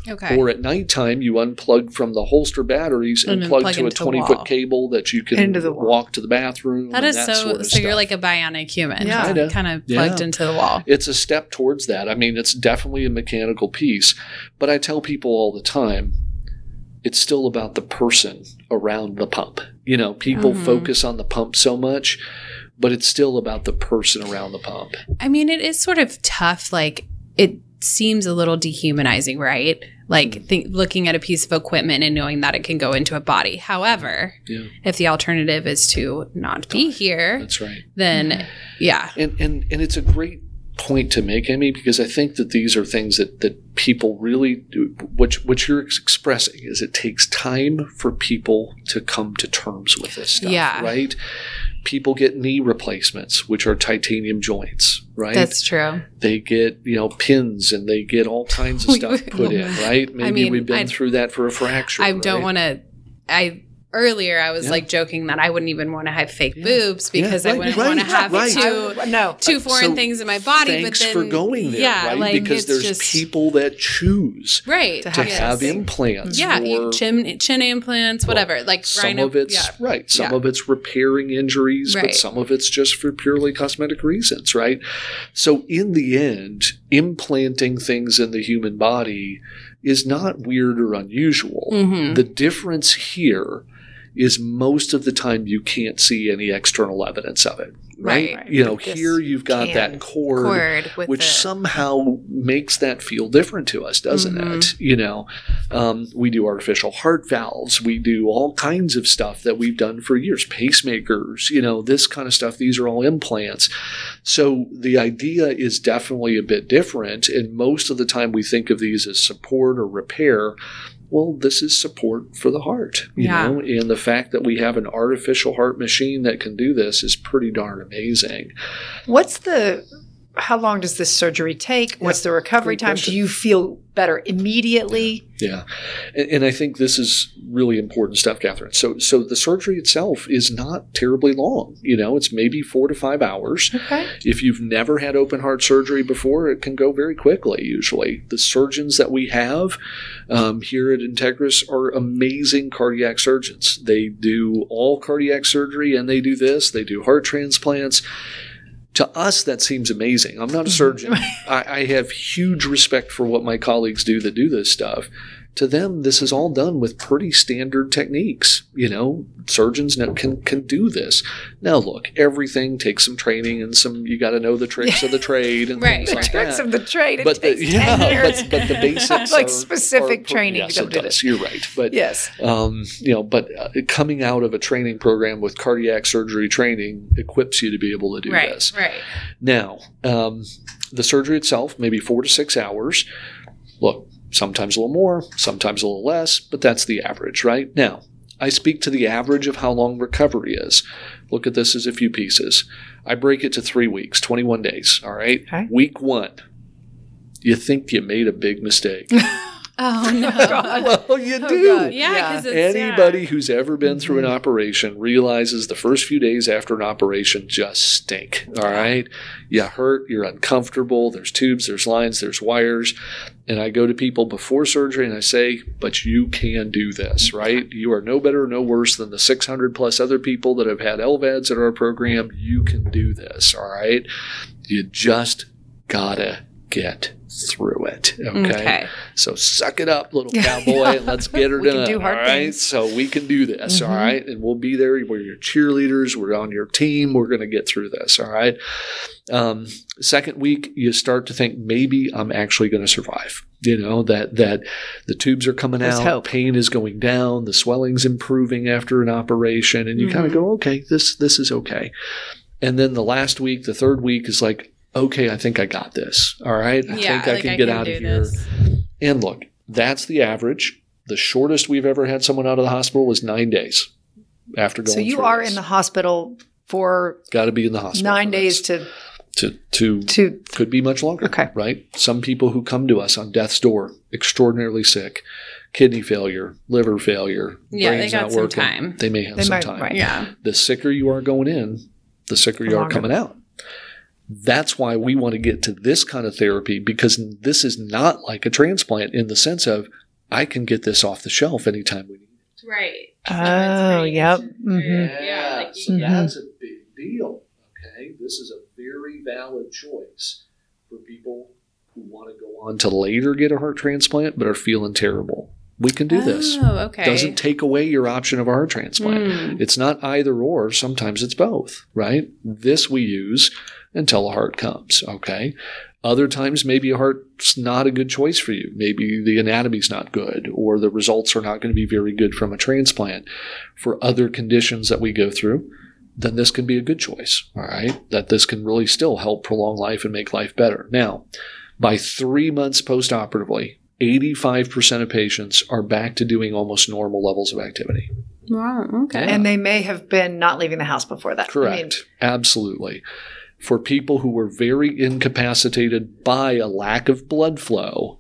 Okay. Or at nighttime, you unplug from the holster batteries and, and plug, plug to a twenty-foot cable that you can walk to the bathroom. That is and that so. Sort of so stuff. You're like a bionic human, yeah. Kinda. kind of plugged yeah. into the wall. It's a step towards that. I mean, it's definitely a mechanical piece, but I tell people all the time, it's still about the person around the pump. You know, people mm-hmm. focus on the pump so much, but it's still about the person around the pump. I mean, it is sort of tough. Like, it seems a little dehumanizing, right? Like think, looking at a piece of equipment and knowing that it can go into a body. However, yeah. if the alternative is to not be here, that's right. then yeah. And, and and it's a great point to make, Emmy, because I think that these are things that, that people really do. What, what you're expressing is it takes time for people to come to terms with this stuff, yeah. right? People get knee replacements, which are titanium joints, right? That's true. They get, you know, pins and they get all kinds of stuff put in, right? Maybe I mean, we've been I'd, through that for a fracture. I right? don't want to – I. Earlier, I was yeah. like joking that I wouldn't even want to have fake yeah. boobs because yeah, right, I wouldn't right, want to have right. two, I, no. two foreign so things in my body. Thanks but then, for going there, yeah, right? Like, because there's just, people that choose right, to have, to have implants. Yeah, or, chin, chin implants, whatever. Well, like Some rhino, of it's yeah. right. Some yeah. of it's repairing injuries, right. but some of it's just for purely cosmetic reasons, right? So in the end, implanting things in the human body is not weird or unusual. Mm-hmm. The difference here is most of the time you can't see any external evidence of it, right? right. You know, this here you've got can. that cord, cord which the... somehow makes that feel different to us, doesn't mm-hmm. it? You know, um, we do artificial heart valves. We do all kinds of stuff that we've done for years, pacemakers, you know, this kind of stuff. These are all implants. So the idea is definitely a bit different. And most of the time we think of these as support or repair. Well, this is support for the heart, you yeah. know, and the fact that we have an artificial heart machine that can do this is pretty darn amazing. What's the, how long does this surgery take? What's yeah. the recovery time? Do you feel better immediately? Yeah. yeah. And, and I think this is really important stuff, Katherine. So, so the surgery itself is not terribly long. You know, it's maybe four to five hours. Okay. If you've never had open heart surgery before, it can go very quickly usually. The surgeons that we have um, here at Integris are amazing cardiac surgeons. They do all cardiac surgery and they do this. They do heart transplants. To us, that seems amazing. I'm not a surgeon. I, I have huge respect for what my colleagues do that do this stuff. To them, this is all done with pretty standard techniques. You know, surgeons can can do this. Now, look, everything takes some training and some, you got to know the tricks of the trade and right. things like that. The tricks of the trade, it but takes the, yeah, but, but the basics like are, specific are, are, training. Yes, it does. This. You're right. But, yes. Um, you know, but uh, coming out of a training program with cardiac surgery training equips you to be able to do right, this. Right, right. Now, um, the surgery itself, maybe four to six hours. Look. Sometimes a little more, sometimes a little less, but that's the average, right? Now, I speak to the average of how long recovery is. Look at this as a few pieces. I break it to three weeks, twenty-one days, all right? Okay. Week one, you think you made a big mistake. Oh, no. God. Well, you oh, do. God. Yeah, because yeah. it's Anybody yeah. who's ever been through an operation realizes the first few days after an operation just stink, all right? You hurt. You're uncomfortable. There's tubes. There's lines. There's wires. And I go to people before surgery and I say, but you can do this, right? You are no better, no worse than the six hundred plus other people that have had L V A Ds at our program. You can do this, all right? You just gotta get through it. Okay? okay. So suck it up, little cowboy, and let's get her we done. Can do hard all right. Things. So we can do this. Mm-hmm. All right. And we'll be there. We're your cheerleaders. We're on your team. We're going to get through this. All right. Um, second week, you start to think maybe I'm actually going to survive. You know, that that the tubes are coming There's out, hope. Pain is going down, the swelling's improving after an operation, and you mm-hmm. kind of go, okay, this this is okay. And then the last week, the third week is like, okay, I think I got this. All right. I yeah, think I like can I get can out of here. This. And look, that's the average. The shortest we've ever had someone out of the hospital is nine days after going through. So you are this. in the hospital for got to be in the hospital nine days to to, to to could be much longer. Okay. Right. Some people who come to us on death's door, extraordinarily sick, kidney failure, liver failure, yeah, brain's they got not some working. Time. They may have they some might, time. Right. Yeah. The sicker you are going in, the sicker you are coming out. That's why we want to get to this kind of therapy, because this is not like a transplant in the sense of I can get this off the shelf anytime we need it. Right. Oh, oh yep. Mm-hmm. Yeah. yeah like so that's mm-hmm. a big deal. Okay. This is a very valid choice for people who want to go on to later get a heart transplant but are feeling terrible. We can do oh, this. Okay. Doesn't take away your option of a heart transplant. Mm. It's not either or. Sometimes it's both, right? This we use until a heart comes, okay? Other times, maybe a heart's not a good choice for you. Maybe the anatomy's not good or the results are not going to be very good from a transplant. For other conditions that we go through, then this can be a good choice, all right? That this can really still help prolong life and make life better. Now, by three months postoperatively, eighty-five percent of patients are back to doing almost normal levels of activity. Wow, okay. Yeah. And they may have been not leaving the house before that. Correct. I mean- Absolutely. For people who were very incapacitated by a lack of blood flow,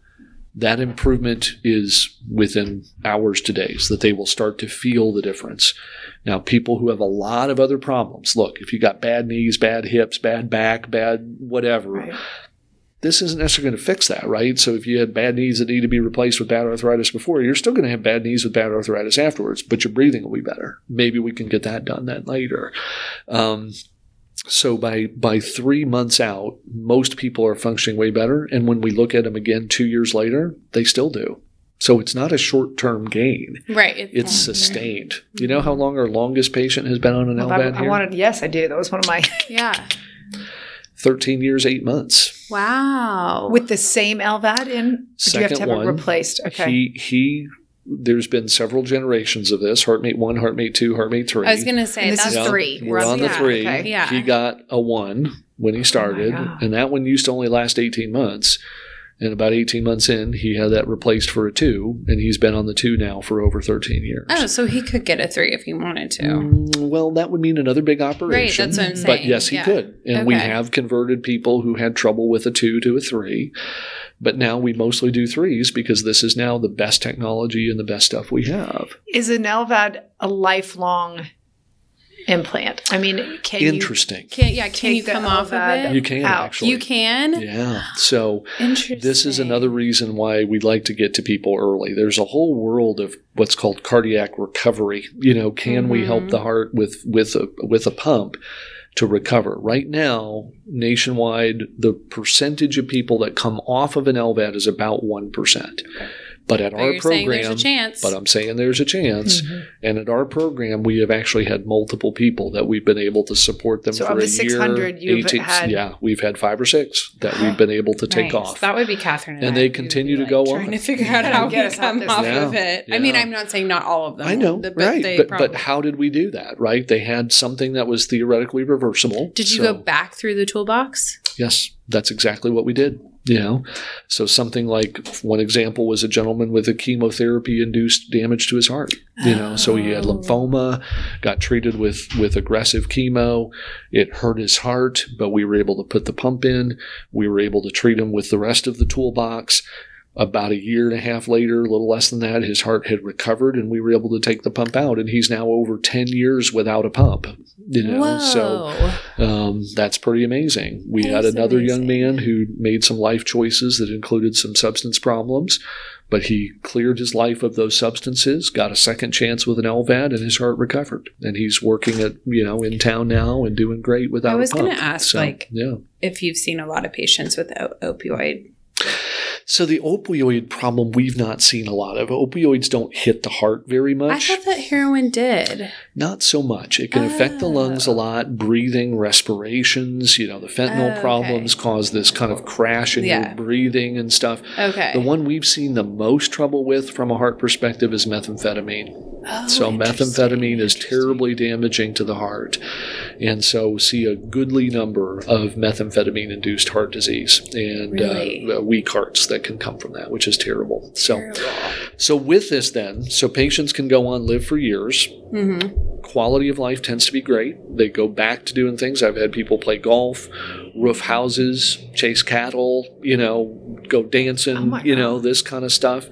that improvement is within hours to days, that they will start to feel the difference. Now, people who have a lot of other problems, look, if you got bad knees, bad hips, bad back, bad whatever, right. This isn't necessarily going to fix that, right? So if you had bad knees that need to be replaced with bad arthritis before, you're still going to have bad knees with bad arthritis afterwards, but your breathing will be better. Maybe we can get that done then later. Um So by by three months out, most people are functioning way better. And when we look at them again two years later, they still do. So it's not a short-term gain. Right. It's, it's sustained. You know how long our longest patient has been on an well, L V A D I, here? I wanted, yes, I do. That was one of my – yeah. thirteen years, eight months. Wow. With the same L V A D in? Second you have to have one, it replaced? Okay. He he – There's been several generations of this, HeartMate one, HeartMate two, HeartMate three. I was going to say, and that's you know, three. We're on the yeah, three. Okay. Yeah. He got a one when he started, oh and that one used to only last eighteen months. And about eighteen months in, he had that replaced for a two, and he's been on the two now for over thirteen years. Oh, so he could get a three if he wanted to. Mm, well, that would mean another big operation. Right, that's what I'm saying. But yes, he yeah. could. And okay. we have converted people who had trouble with a two to a three. But now we mostly do threes because this is now the best technology and the best stuff we have. Is an L V A D a lifelong implant? I mean, can interesting. You, can, yeah, can you come off of it? You can out. Actually. You can. Yeah. So this is another reason why we like to get to people early. There's a whole world of what's called cardiac recovery. You know, can mm-hmm. we help the heart with with a with a pump to recover? Right now, nationwide, the percentage of people that come off of an L V A D is about one percent. Okay. But at but our program, but I'm saying there's a chance. Mm-hmm. And at our program, we have actually had multiple people that we've been able to support them so for a year. So of the six hundred, you've had. Yeah, we've had five or six that we've been able to take nice. off. That would be Katherine and, and I. They continue to like go trying on. Trying to figure out how to get come off yeah, of it. Yeah. I mean, I'm not saying not all of them. I know, but right. They but, but how did we do that, right? They had something that was theoretically reversible. Did you so. go back through the toolbox? Yes, that's exactly what we did. You know, so something like one example was a gentleman with a chemotherapy-induced damage to his heart. You know, oh. so he had lymphoma, got treated with, with aggressive chemo. It hurt his heart, but we were able to put the pump in. We were able to treat him with the rest of the toolbox. About a year and a half later, a little less than that, his heart had recovered, and we were able to take the pump out. And he's now over ten years without a pump. You know, Whoa. so um, that's pretty amazing. We that had another amazing. young man who made some life choices that included some substance problems, but he cleared his life of those substances, got a second chance with an L V A D, and his heart recovered. And he's working at you know in town now and doing great without a pump. I was going to ask, so, like, yeah. if you've seen a lot of patients with o- opioid. So the opioid problem we've not seen a lot of. Opioids don't hit the heart very much. I thought that heroin did. Not so much. It can oh. affect the lungs a lot, breathing, respirations. You know, the fentanyl oh, okay. problems cause this kind of crash in yeah. your breathing and stuff. Okay. The one we've seen the most trouble with from a heart perspective is methamphetamine. Oh, so methamphetamine is terribly damaging to the heart. And so see a goodly number of methamphetamine-induced heart disease and really? uh, weak hearts that can come from that, which is terrible. So, terrible. so with this then, so patients can go on, live for years. Mm-hmm. Quality of life tends to be great. They go back to doing things. I've had people play golf, roof houses, chase cattle, you know, go dancing, oh you God. know, this kind of stuff.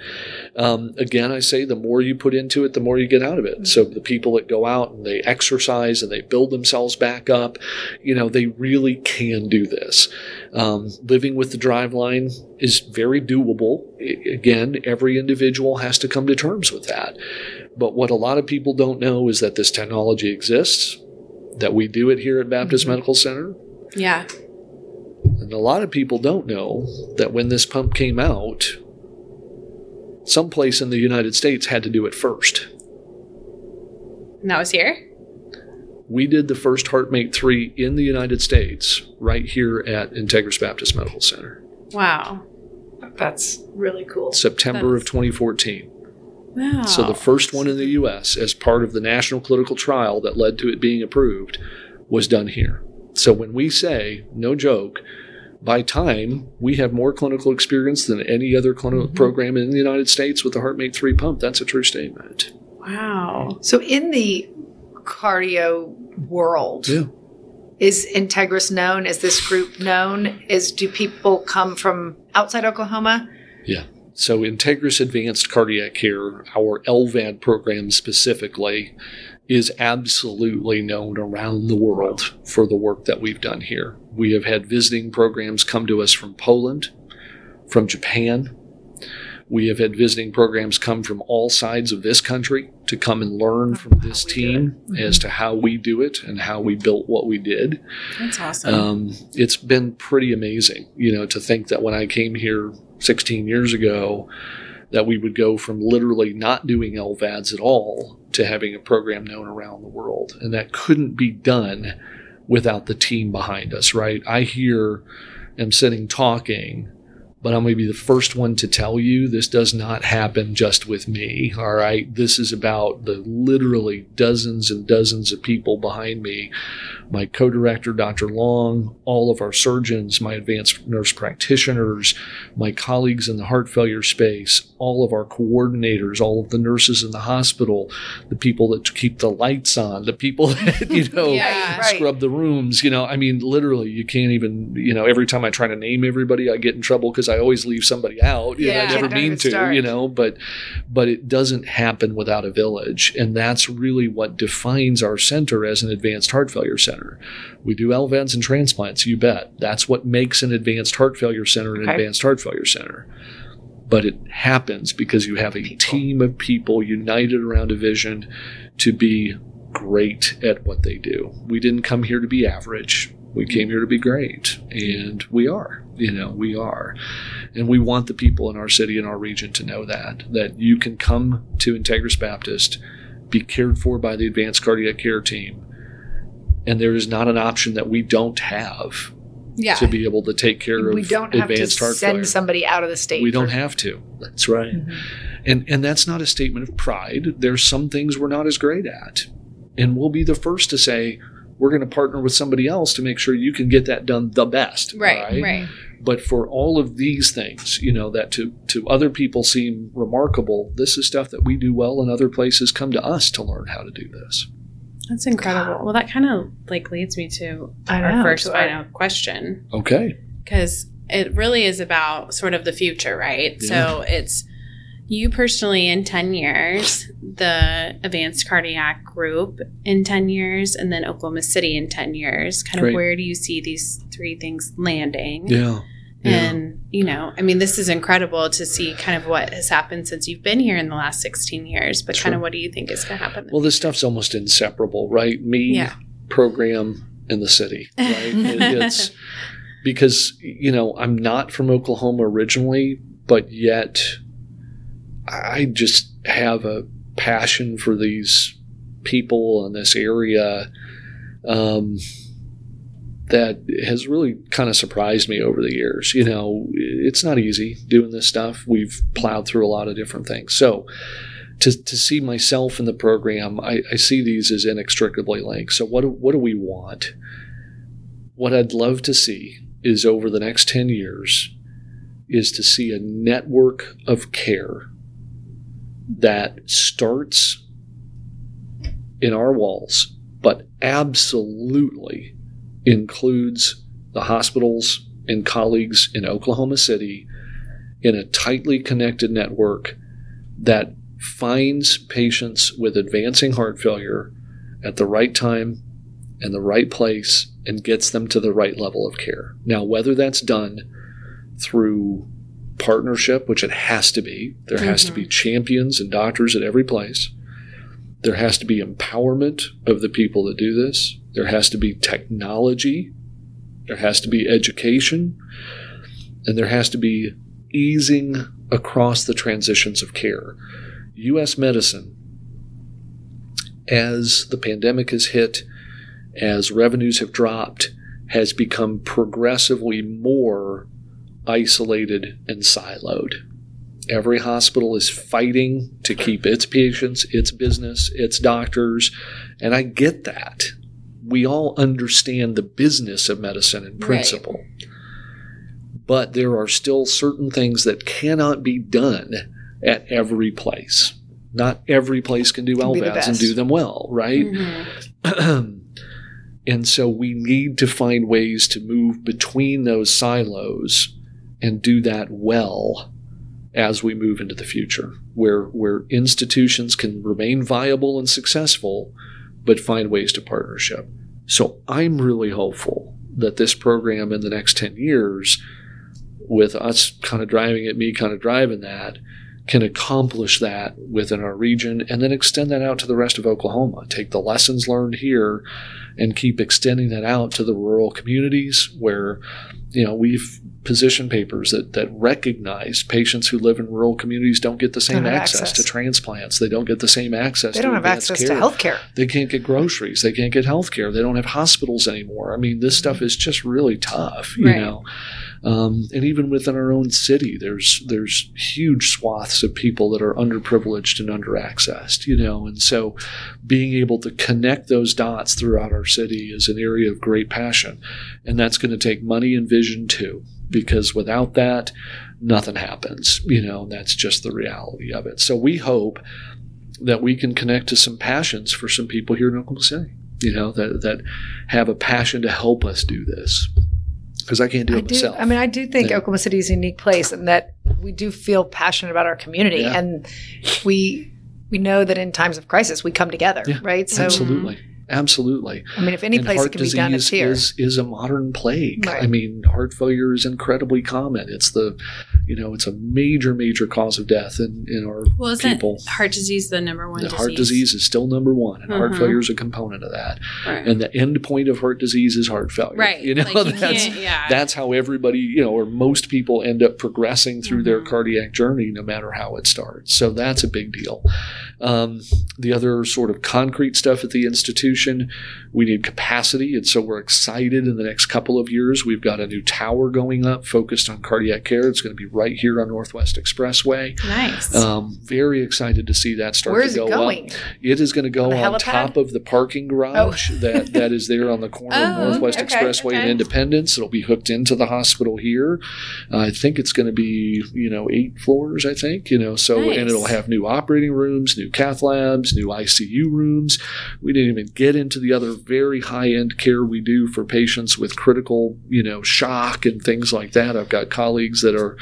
Um, again, I say the more you put into it, the more you get out of it. Mm-hmm. So the people that go out and they exercise and they build themselves back up, you know, they really can do this. Um, living with the driveline is very doable. I- again, every individual has to come to terms with that. But what a lot of people don't know is that this technology exists, that we do it here at Baptist mm-hmm. Medical Center. Yeah. And a lot of people don't know that when this pump came out, someplace in the United States had to do it first. And that was here? We did the first HeartMate three in the United States right here at Integris Baptist Medical Center. Wow. That's really cool. September That's- of twenty fourteen. Wow. So the first one in the U S as part of the national clinical trial that led to it being approved was done here. So when we say, no joke, by time, we have more clinical experience than any other clinical mm-hmm. program in the United States with the HeartMate three pump. That's a true statement. Wow. So in the cardio world, yeah. is Integris known? Is this group known? Is do people come from outside Oklahoma? Yeah. So Integris Advanced Cardiac Care, our L V A D program specifically, is absolutely known around the world for the work that we've done here. We have had visiting programs come to us from Poland, from Japan. We have had visiting programs come from all sides of this country to come and learn from this team mm-hmm. as to how we do it and how we built what we did. That's awesome. Um, it's been pretty amazing, you know, to think that when I came here sixteen years ago, that we would go from literally not doing L V A Ds at all to having a program known around the world. And that couldn't be done without the team behind us, right? I here am sitting talking, but I'm going to be the first one to tell you this does not happen just with me, all right? This is about the literally dozens and dozens of people behind me, my co-director, Doctor Long, all of our surgeons, my advanced nurse practitioners, my colleagues in the heart failure space, all of our coordinators, all of the nurses in the hospital, the people that keep the lights on, the people that, you know, yeah, scrub right. the rooms. You know, I mean, literally, you can't even, you know, every time I try to name everybody, I get in trouble because I always leave somebody out. You yeah, know, I never mean to, start. you know, but but it doesn't happen without a village. And that's really what defines our center as an advanced heart failure center. We do L V A Ds and transplants, you bet. That's what makes an advanced heart failure center an okay. advanced heart failure center. But it happens because you have a people. team of people united around a vision to be great at what they do. We didn't come here to be average. We came here to be great, and we are, you know, we are. And we want the people in our city and our region to know that, that you can come to Integris Baptist, be cared for by the advanced cardiac care team, and there is not an option that we don't have yeah. to be able to take care we of advanced heart failure. We don't have to send somebody out of the state. We for- don't have to. That's right. Mm-hmm. And and that's not a statement of pride. There's some things we're not as great at, and we'll be the first to say, we're going to partner with somebody else to make sure you can get that done the best. Right, right, right. But for all of these things, you know, that to, to other people seem remarkable, this is stuff that we do well and other places come to us to learn how to do this. That's incredible. God. Well, that kind of like leads me to I our know, first so final I, question. Okay. Because it really is about sort of the future, right? Yeah. So it's you personally in ten years, the advanced cardiac group in ten years, and then Oklahoma City in ten years. Kind Great. Of where do you see these three things landing? Yeah. And, yeah. you know, I mean, this is incredible to see kind of what has happened since you've been here in the last sixteen years. But That's kind true. Of what do you think is going to happen? Well, this stuff's almost inseparable, right? Me, yeah. program, and the city, right? it, it's because, you know, I'm not from Oklahoma originally, but yet – I just have a passion for these people in this area um, that has really kind of surprised me over the years. You know, it's not easy doing this stuff. We've plowed through a lot of different things. So to to see myself in the program, I, I see these as inextricably linked. So what do, what do we want? What I'd love to see is over the next ten years is to see a network of care that starts in our walls, but absolutely includes the hospitals and colleagues in Oklahoma City in a tightly connected network that finds patients with advancing heart failure at the right time and the right place and gets them to the right level of care. Now, whether that's done through partnership, which it has to be. There mm-hmm. has to be champions and doctors at every place. There has to be empowerment of the people that do this. There has to be technology. There has to be education. And there has to be easing across the transitions of care. U S medicine, as the pandemic has hit, as revenues have dropped, has become progressively more isolated and siloed. Every hospital is fighting to keep its patients, its business, its doctors, and I get that. We all understand the business of medicine in principle. Right. But there are still certain things that cannot be done at every place. Not every place can do L V A Ds and do them well, right? Mm-hmm. And so we need to find ways to move between those silos and do that well as we move into the future, where where institutions can remain viable and successful, but find ways to partnership. So I'm really hopeful that this program in the next ten years, with us kind of driving it, me kind of driving that, can accomplish that within our region and then extend that out to the rest of Oklahoma. Take the lessons learned here and keep extending that out to the rural communities where, you know, we've position papers that, that recognize patients who live in rural communities don't get the same access, access to transplants. They don't get the same access to advanced care. They don't have access to healthcare. They can't get groceries. They can't get healthcare. They don't have hospitals anymore. I mean, this stuff is just really tough, you right. know. Um, and even within our own city, there's there's huge swaths of people that are underprivileged and under-accessed, you know. And so being able to connect those dots throughout our city is an area of great passion. And that's going to take money and vision too. Because without that, nothing happens. You know, that's just the reality of it. So we hope that we can connect to some passions for some people here in Oklahoma City, you know, that, that have a passion to help us do this. Because I can't do it I myself. Do, I mean, I do think yeah. Oklahoma City is a unique place and that we do feel passionate about our community. Yeah. And we we know that in times of crisis, we come together, yeah, right? So, absolutely. Mm-hmm. Absolutely. I mean, if any and place it can be done, it's here. Is, is a modern plague. Right. I mean, heart failure is incredibly common. It's the, you know, it's a major, major cause of death in, in our well, isn't people. Heart disease the number one the disease? Heart disease is still number one, and mm-hmm. heart failure is a component of that. Right. And the end point of heart disease is heart failure. Right. You know, like you that's, yeah. that's how everybody, you know, or most people end up progressing through mm-hmm. their cardiac journey, no matter how it starts. So that's a big deal. Um, the other sort of concrete stuff at the institution, we need capacity, and so we're excited in the next couple of years. We've got a new tower going up focused on cardiac care. It's going to be right here on Northwest Expressway. Nice. Um, very excited to see that start Where to go it going? Up. It is going to go on, on top of the parking garage oh. that, that is there on the corner oh, of Northwest okay, Expressway okay. and Independence. It'll be hooked into the hospital here. Uh, I think it's going to be, you know, eight floors, I think. You know, so nice. And it'll have new operating rooms, new cath labs, new I C U rooms. We didn't even get into the other very high-end care we do for patients with critical, you know, shock and things like that. I've got colleagues that are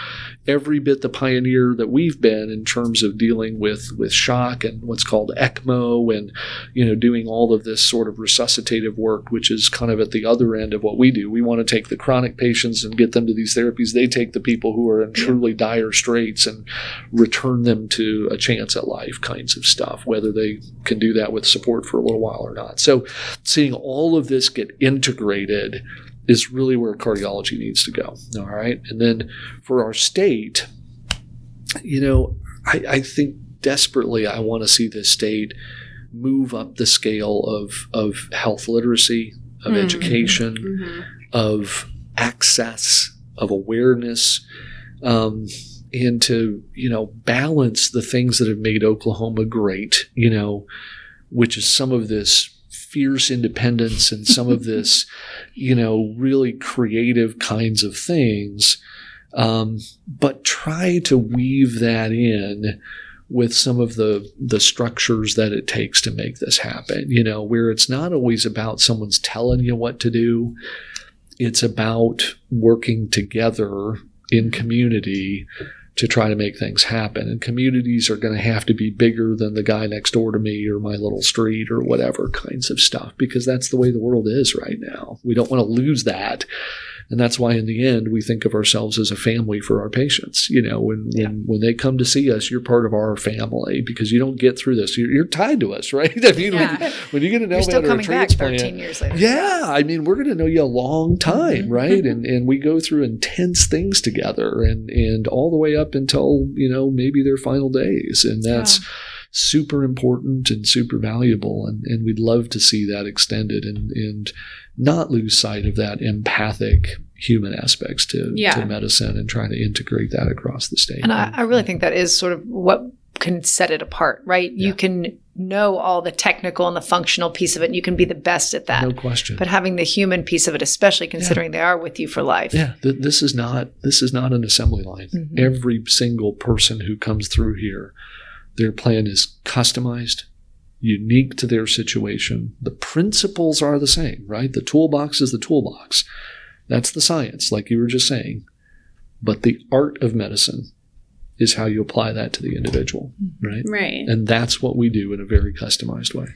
every bit the pioneer that we've been in terms of dealing with, with shock and what's called ECMO and, you know, doing all of this sort of resuscitative work, which is kind of at the other end of what we do. We want to take the chronic patients and get them to these therapies. They take the people who are in truly dire straits and return them to a chance at life kinds of stuff, whether they can do that with support for a little while or not. So seeing all of this get integrated is really where cardiology needs to go, all right? And then for our state, you know, I, I think desperately I want to see this state move up the scale of, of health literacy, of mm-hmm. education, mm-hmm. of access, of awareness, um, and to, you know, balance the things that have made Oklahoma great, you know, which is some of this fierce independence and some of this, you know, really creative kinds of things. Um, but try to weave that in with some of the, the structures that it takes to make this happen, you know, where it's not always about someone's telling you what to do. It's about working together in community to try to make things happen. And communities are going to have to be bigger than the guy next door to me or my little street or whatever kinds of stuff, because that's the way the world is right now. We don't want to lose that. And that's why in the end, we think of ourselves as a family for our patients. You know, when, yeah. when, when they come to see us, you're part of our family because you don't get through this. You're, you're tied to us, right? I mean, yeah. when, when you get an L V A D or a transplant. You're still coming back thirteen years later. Yeah. I mean, we're going to know you a long time, mm-hmm. right? and and we go through intense things together and, and all the way up until, you know, maybe their final days. And that's yeah. super important and super valuable. And, and we'd love to see that extended and, and not lose sight of that empathic human aspects to, yeah. to medicine and trying to integrate that across the state. And I, I really think that is sort of what can set it apart, right? Yeah. You can know all the technical and the functional piece of it, and you can be the best at that. No question. But having the human piece of it, especially considering yeah. they are with you for life. Yeah, Th- this is not this is not an assembly line. Mm-hmm. Every single person who comes through here, their plan is customized, unique to their situation. The principles are the same, right? The toolbox is the toolbox. That's the science, like you were just saying. But the art of medicine is how you apply that to the individual, right? Right. And that's what we do in a very customized way.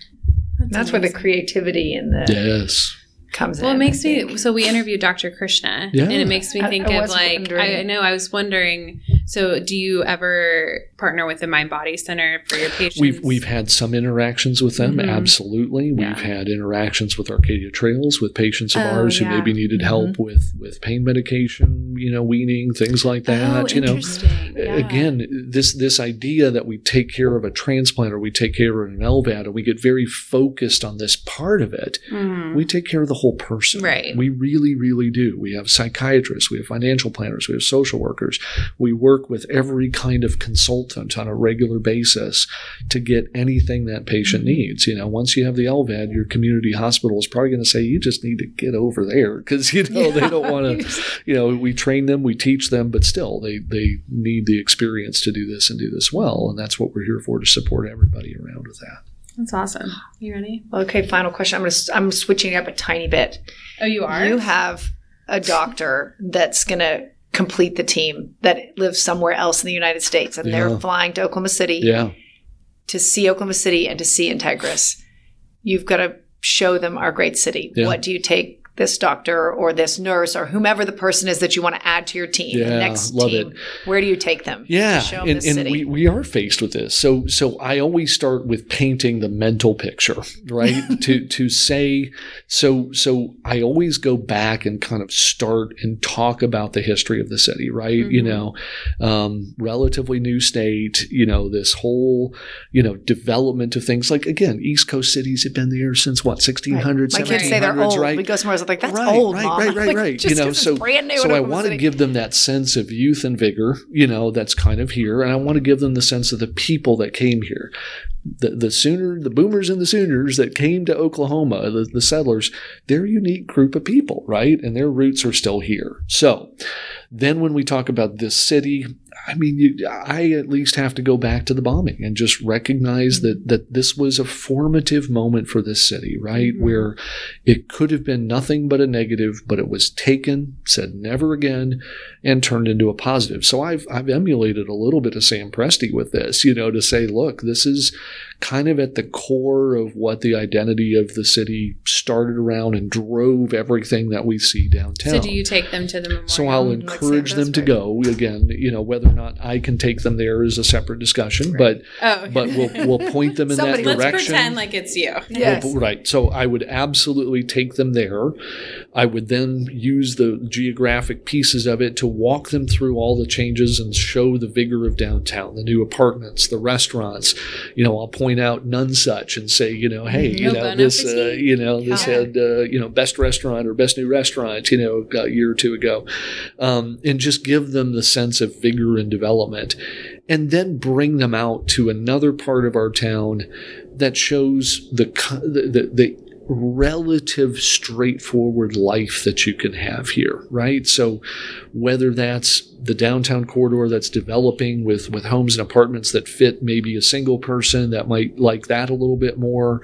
That's, that's where the creativity and the yes comes well, in. Well, it makes me, so we interviewed Doctor Krishna, yeah. and it makes me think I, I of like, wondering. I know, I was wondering, so do you ever partner with the Mind Body Center for your patients? We've, we've had some interactions with them, mm-hmm. absolutely. We've yeah. had interactions with Arcadia Trails, with patients of oh, ours yeah. who maybe needed mm-hmm. help with, with pain medication, you know, weaning, things like that. Oh, you know, yeah. Again, this, this idea that we take care of a transplant or we take care of an L V A D and we get very focused on this part of it, mm-hmm. we take care of the whole person. Right. We really, really do. We have psychiatrists, we have financial planners, we have social workers. We work with every kind of consultant on a regular basis to get anything that patient needs. You know, once you have the L V A D, your community hospital is probably going to say, you just need to get over there because, you know, yeah. they don't want to, you know, we train them, we teach them, but still they, they need the experience to do this and do this well. And that's what we're here for, to support everybody around with that. That's awesome. You ready? Okay, final question. I'm going to, I'm switching up a tiny bit. Oh, you are? You have a doctor that's going to complete the team that lives somewhere else in the United States, and yeah. they're flying to Oklahoma City yeah. to see Oklahoma City and to see Integris. You've got to show them our great city. Yeah. What do you take this doctor or this nurse or whomever the person is that you want to add to your team, yeah, the next love team, it. Where do you take them? Yeah, to show them and, this and city? we we are faced with this. So so I always start with painting the mental picture, right? to to say so so I always go back and kind of start and talk about the history of the city, right? Mm-hmm. You know, um, relatively new state. You know, this whole you know development of things like again, East Coast cities have been there since what sixteen hundreds, right. My kids say they're old. Right? We go somewhere else. Like that's right, old, right, Mom. right, right, like, right. You know, so so I want to give them that sense of youth and vigor. You know, that's kind of here, and I want to give them the sense of the people that came here. The the sooner the boomers and the sooners that came to Oklahoma, the, the settlers, they're a unique group of people, right? And their roots are still here. So then, when we talk about this city, I mean, you, I at least have to go back to the bombing and just recognize mm-hmm. that that this was a formative moment for this city, right? Mm-hmm. Where it could have been nothing but a negative, but it was taken, said never again, and turned into a positive. So I've I've emulated a little bit of Sam Presti with this, you know, to say, look, this is kind of at the core of what the identity of the city started around and drove everything that we see downtown. So do you take them to the memorial? So I'll encourage them to go. Again, you know, whether or not I can take them there is a separate discussion, right. but oh, okay. but we'll we'll point them in Somebody, that direction. Let's pretend like it's you. Yes. We'll, right. So I would absolutely take them there. I would then use the geographic pieces of it to walk them through all the changes and show the vigor of downtown, the new apartments, the restaurants. You know, I'll point out Nunsuch and say, you know, hey, you know, this, uh, you know, this had, uh, you know, best restaurant or best new restaurant, you know, a year or two ago. Um, and just give them the sense of vigor and development, and then bring them out to another part of our town that shows the, the, the, relative straightforward life that you can have here, right? So whether that's the downtown corridor that's developing with, with homes and apartments that fit maybe a single person that might like that a little bit more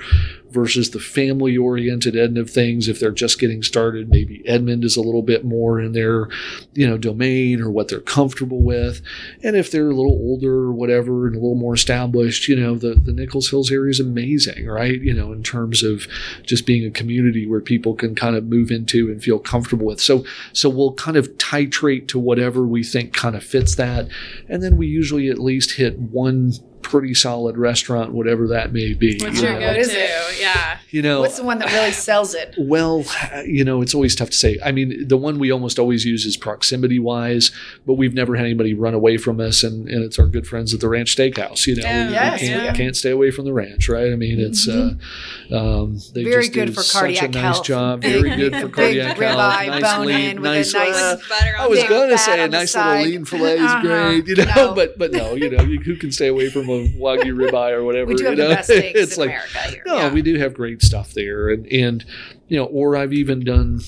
versus the family-oriented end of things, if they're just getting started, maybe Edmond is a little bit more in their, you know, domain or what they're comfortable with. And if they're a little older or whatever and a little more established, you know, the, the Nichols Hills area is amazing, right? You know, in terms of just being a community where people can kind of move into and feel comfortable with. So, so we'll kind of titrate to whatever we think kind of fits that. And then we usually at least hit one pretty solid restaurant, whatever that may be. What's your go-to? Yeah. You know, what's the one that really sells it? Well, you know, it's always tough to say. I mean, the one we almost always use is proximity-wise, but we've never had anybody run away from us, and, and it's our good friends at the Ranch Steakhouse. You know, yeah, we, yes, we can't, yeah. can't stay away from the ranch, right? I mean, it's mm-hmm. uh, um, they very just good do for such a nice health. job. Very good for cardiac health. Ribeye, nice lean, nice. Nice uh, butter on I was going to say a nice little lean fillet is uh-huh. great, you know, no. but but no, you know, you, who can stay away from a Wagyu ribeye or whatever? We do have you know? the best steaks it's in like, America here. No, yeah. we do have great stuff there, and and you know, or I've even done.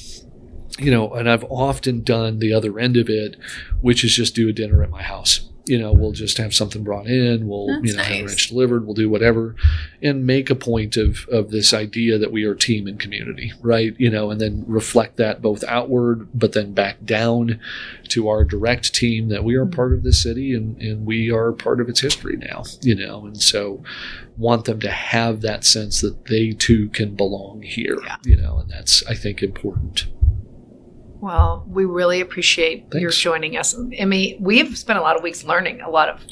You know, and I've often done the other end of it, which is just do a dinner at my house. You know, we'll just have something brought in. We'll, That's you know, nice. have ranch delivered. We'll do whatever and make a point of, of this idea that we are team and community, right? You know, and then reflect that both outward, but then back down to our direct team that we are mm-hmm. part of the city and, and we are part of its history now, you know, and so want them to have that sense that they too can belong here, yeah. you know, and that's, I think, important. Well, we really appreciate Thanks. your joining us. Emmy, we've spent a lot of weeks learning a lot of.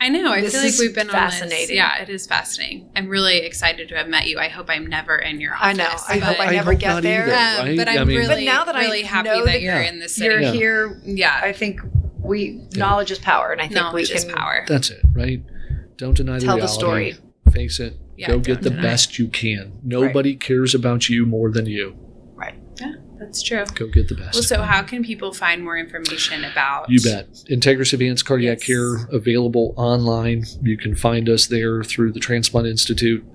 I know. I feel like we've been fascinating. On this. Yeah, it is fascinating. I'm really excited to have met you. I hope I'm never in your office. I know. I hope I never I hope get there. Either, right? um, but I'm I mean, really, but now that really I happy that, that you're yeah. in this city. You're yeah. here. Yeah. I think we yeah. knowledge is power, and I think knowledge we can. Is power. That's it, right? Don't deny the reality. Tell the story. Face it. Yeah, Go get the deny. best you can. Nobody right. cares about you more than you. Right. Yeah. That's true. Go get the best. Well, so how can people find more information about? You bet. Integris Advanced Cardiac yes. Care, available online. You can find us there through the Transplant Institute.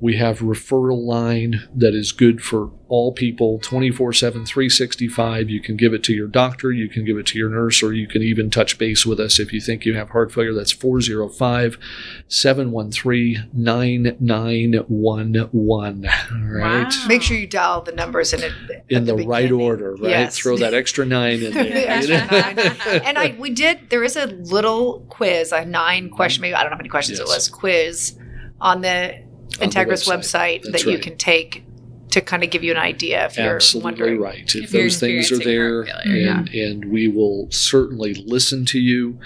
We have a referral line that is good for all people, twenty-four seven, three sixty-five. You can give it to your doctor, you can give it to your nurse, or you can even touch base with us if you think you have heart failure. That's four oh five, seven one three, nine nine one one. All right. Wow. Make sure you dial the numbers in, it, in the, the right order, right? Yes. Throw that extra nine in there. The extra nine. And I, we did, there is a little quiz, a nine question, maybe, I don't know how many questions yes. it was, quiz on the Integris website, website that right. you can take to kind of give you an idea if you're Absolutely wondering. Right. If, if those things are there, and, yeah. and we will certainly listen to you.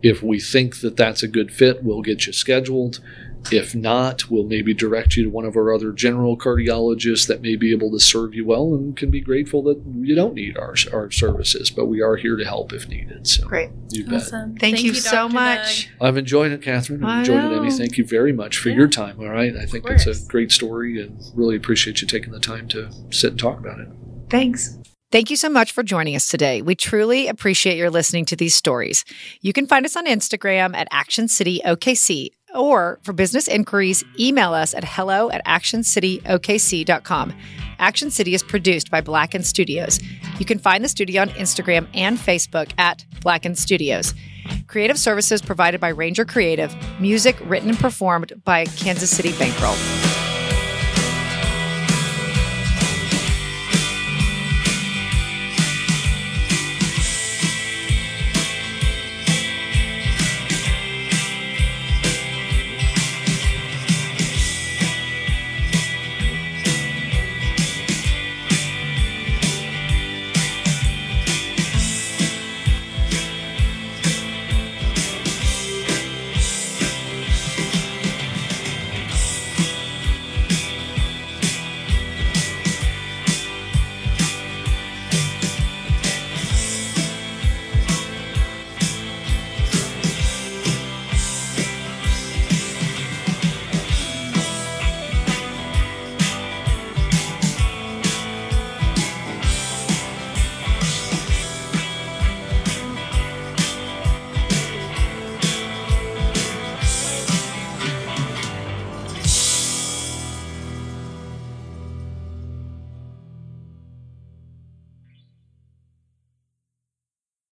If we think that that's a good fit, we'll get you scheduled. If not, we'll maybe direct you to one of our other general cardiologists that may be able to serve you well and can be grateful that you don't need our our services, but we are here to help if needed. So Great. You awesome. bet. Thank, Thank you, you so much. Doug. I've enjoyed it, Katherine. I've enjoyed it, Emmy. Thank you very much for yeah. your time. All right. I think it's a great story and really appreciate you taking the time to sit and talk about it. Thanks. Thank you so much for joining us today. We truly appreciate your listening to these stories. You can find us on Instagram at Action City O K C. Or for business inquiries, email us at hello at action city o k c dot com. Action City is produced by Blackened Studios. You can find the studio on Instagram and Facebook at Blackened Studios. Creative services provided by Ranger Creative. Music written and performed by Kansas City Bankroll.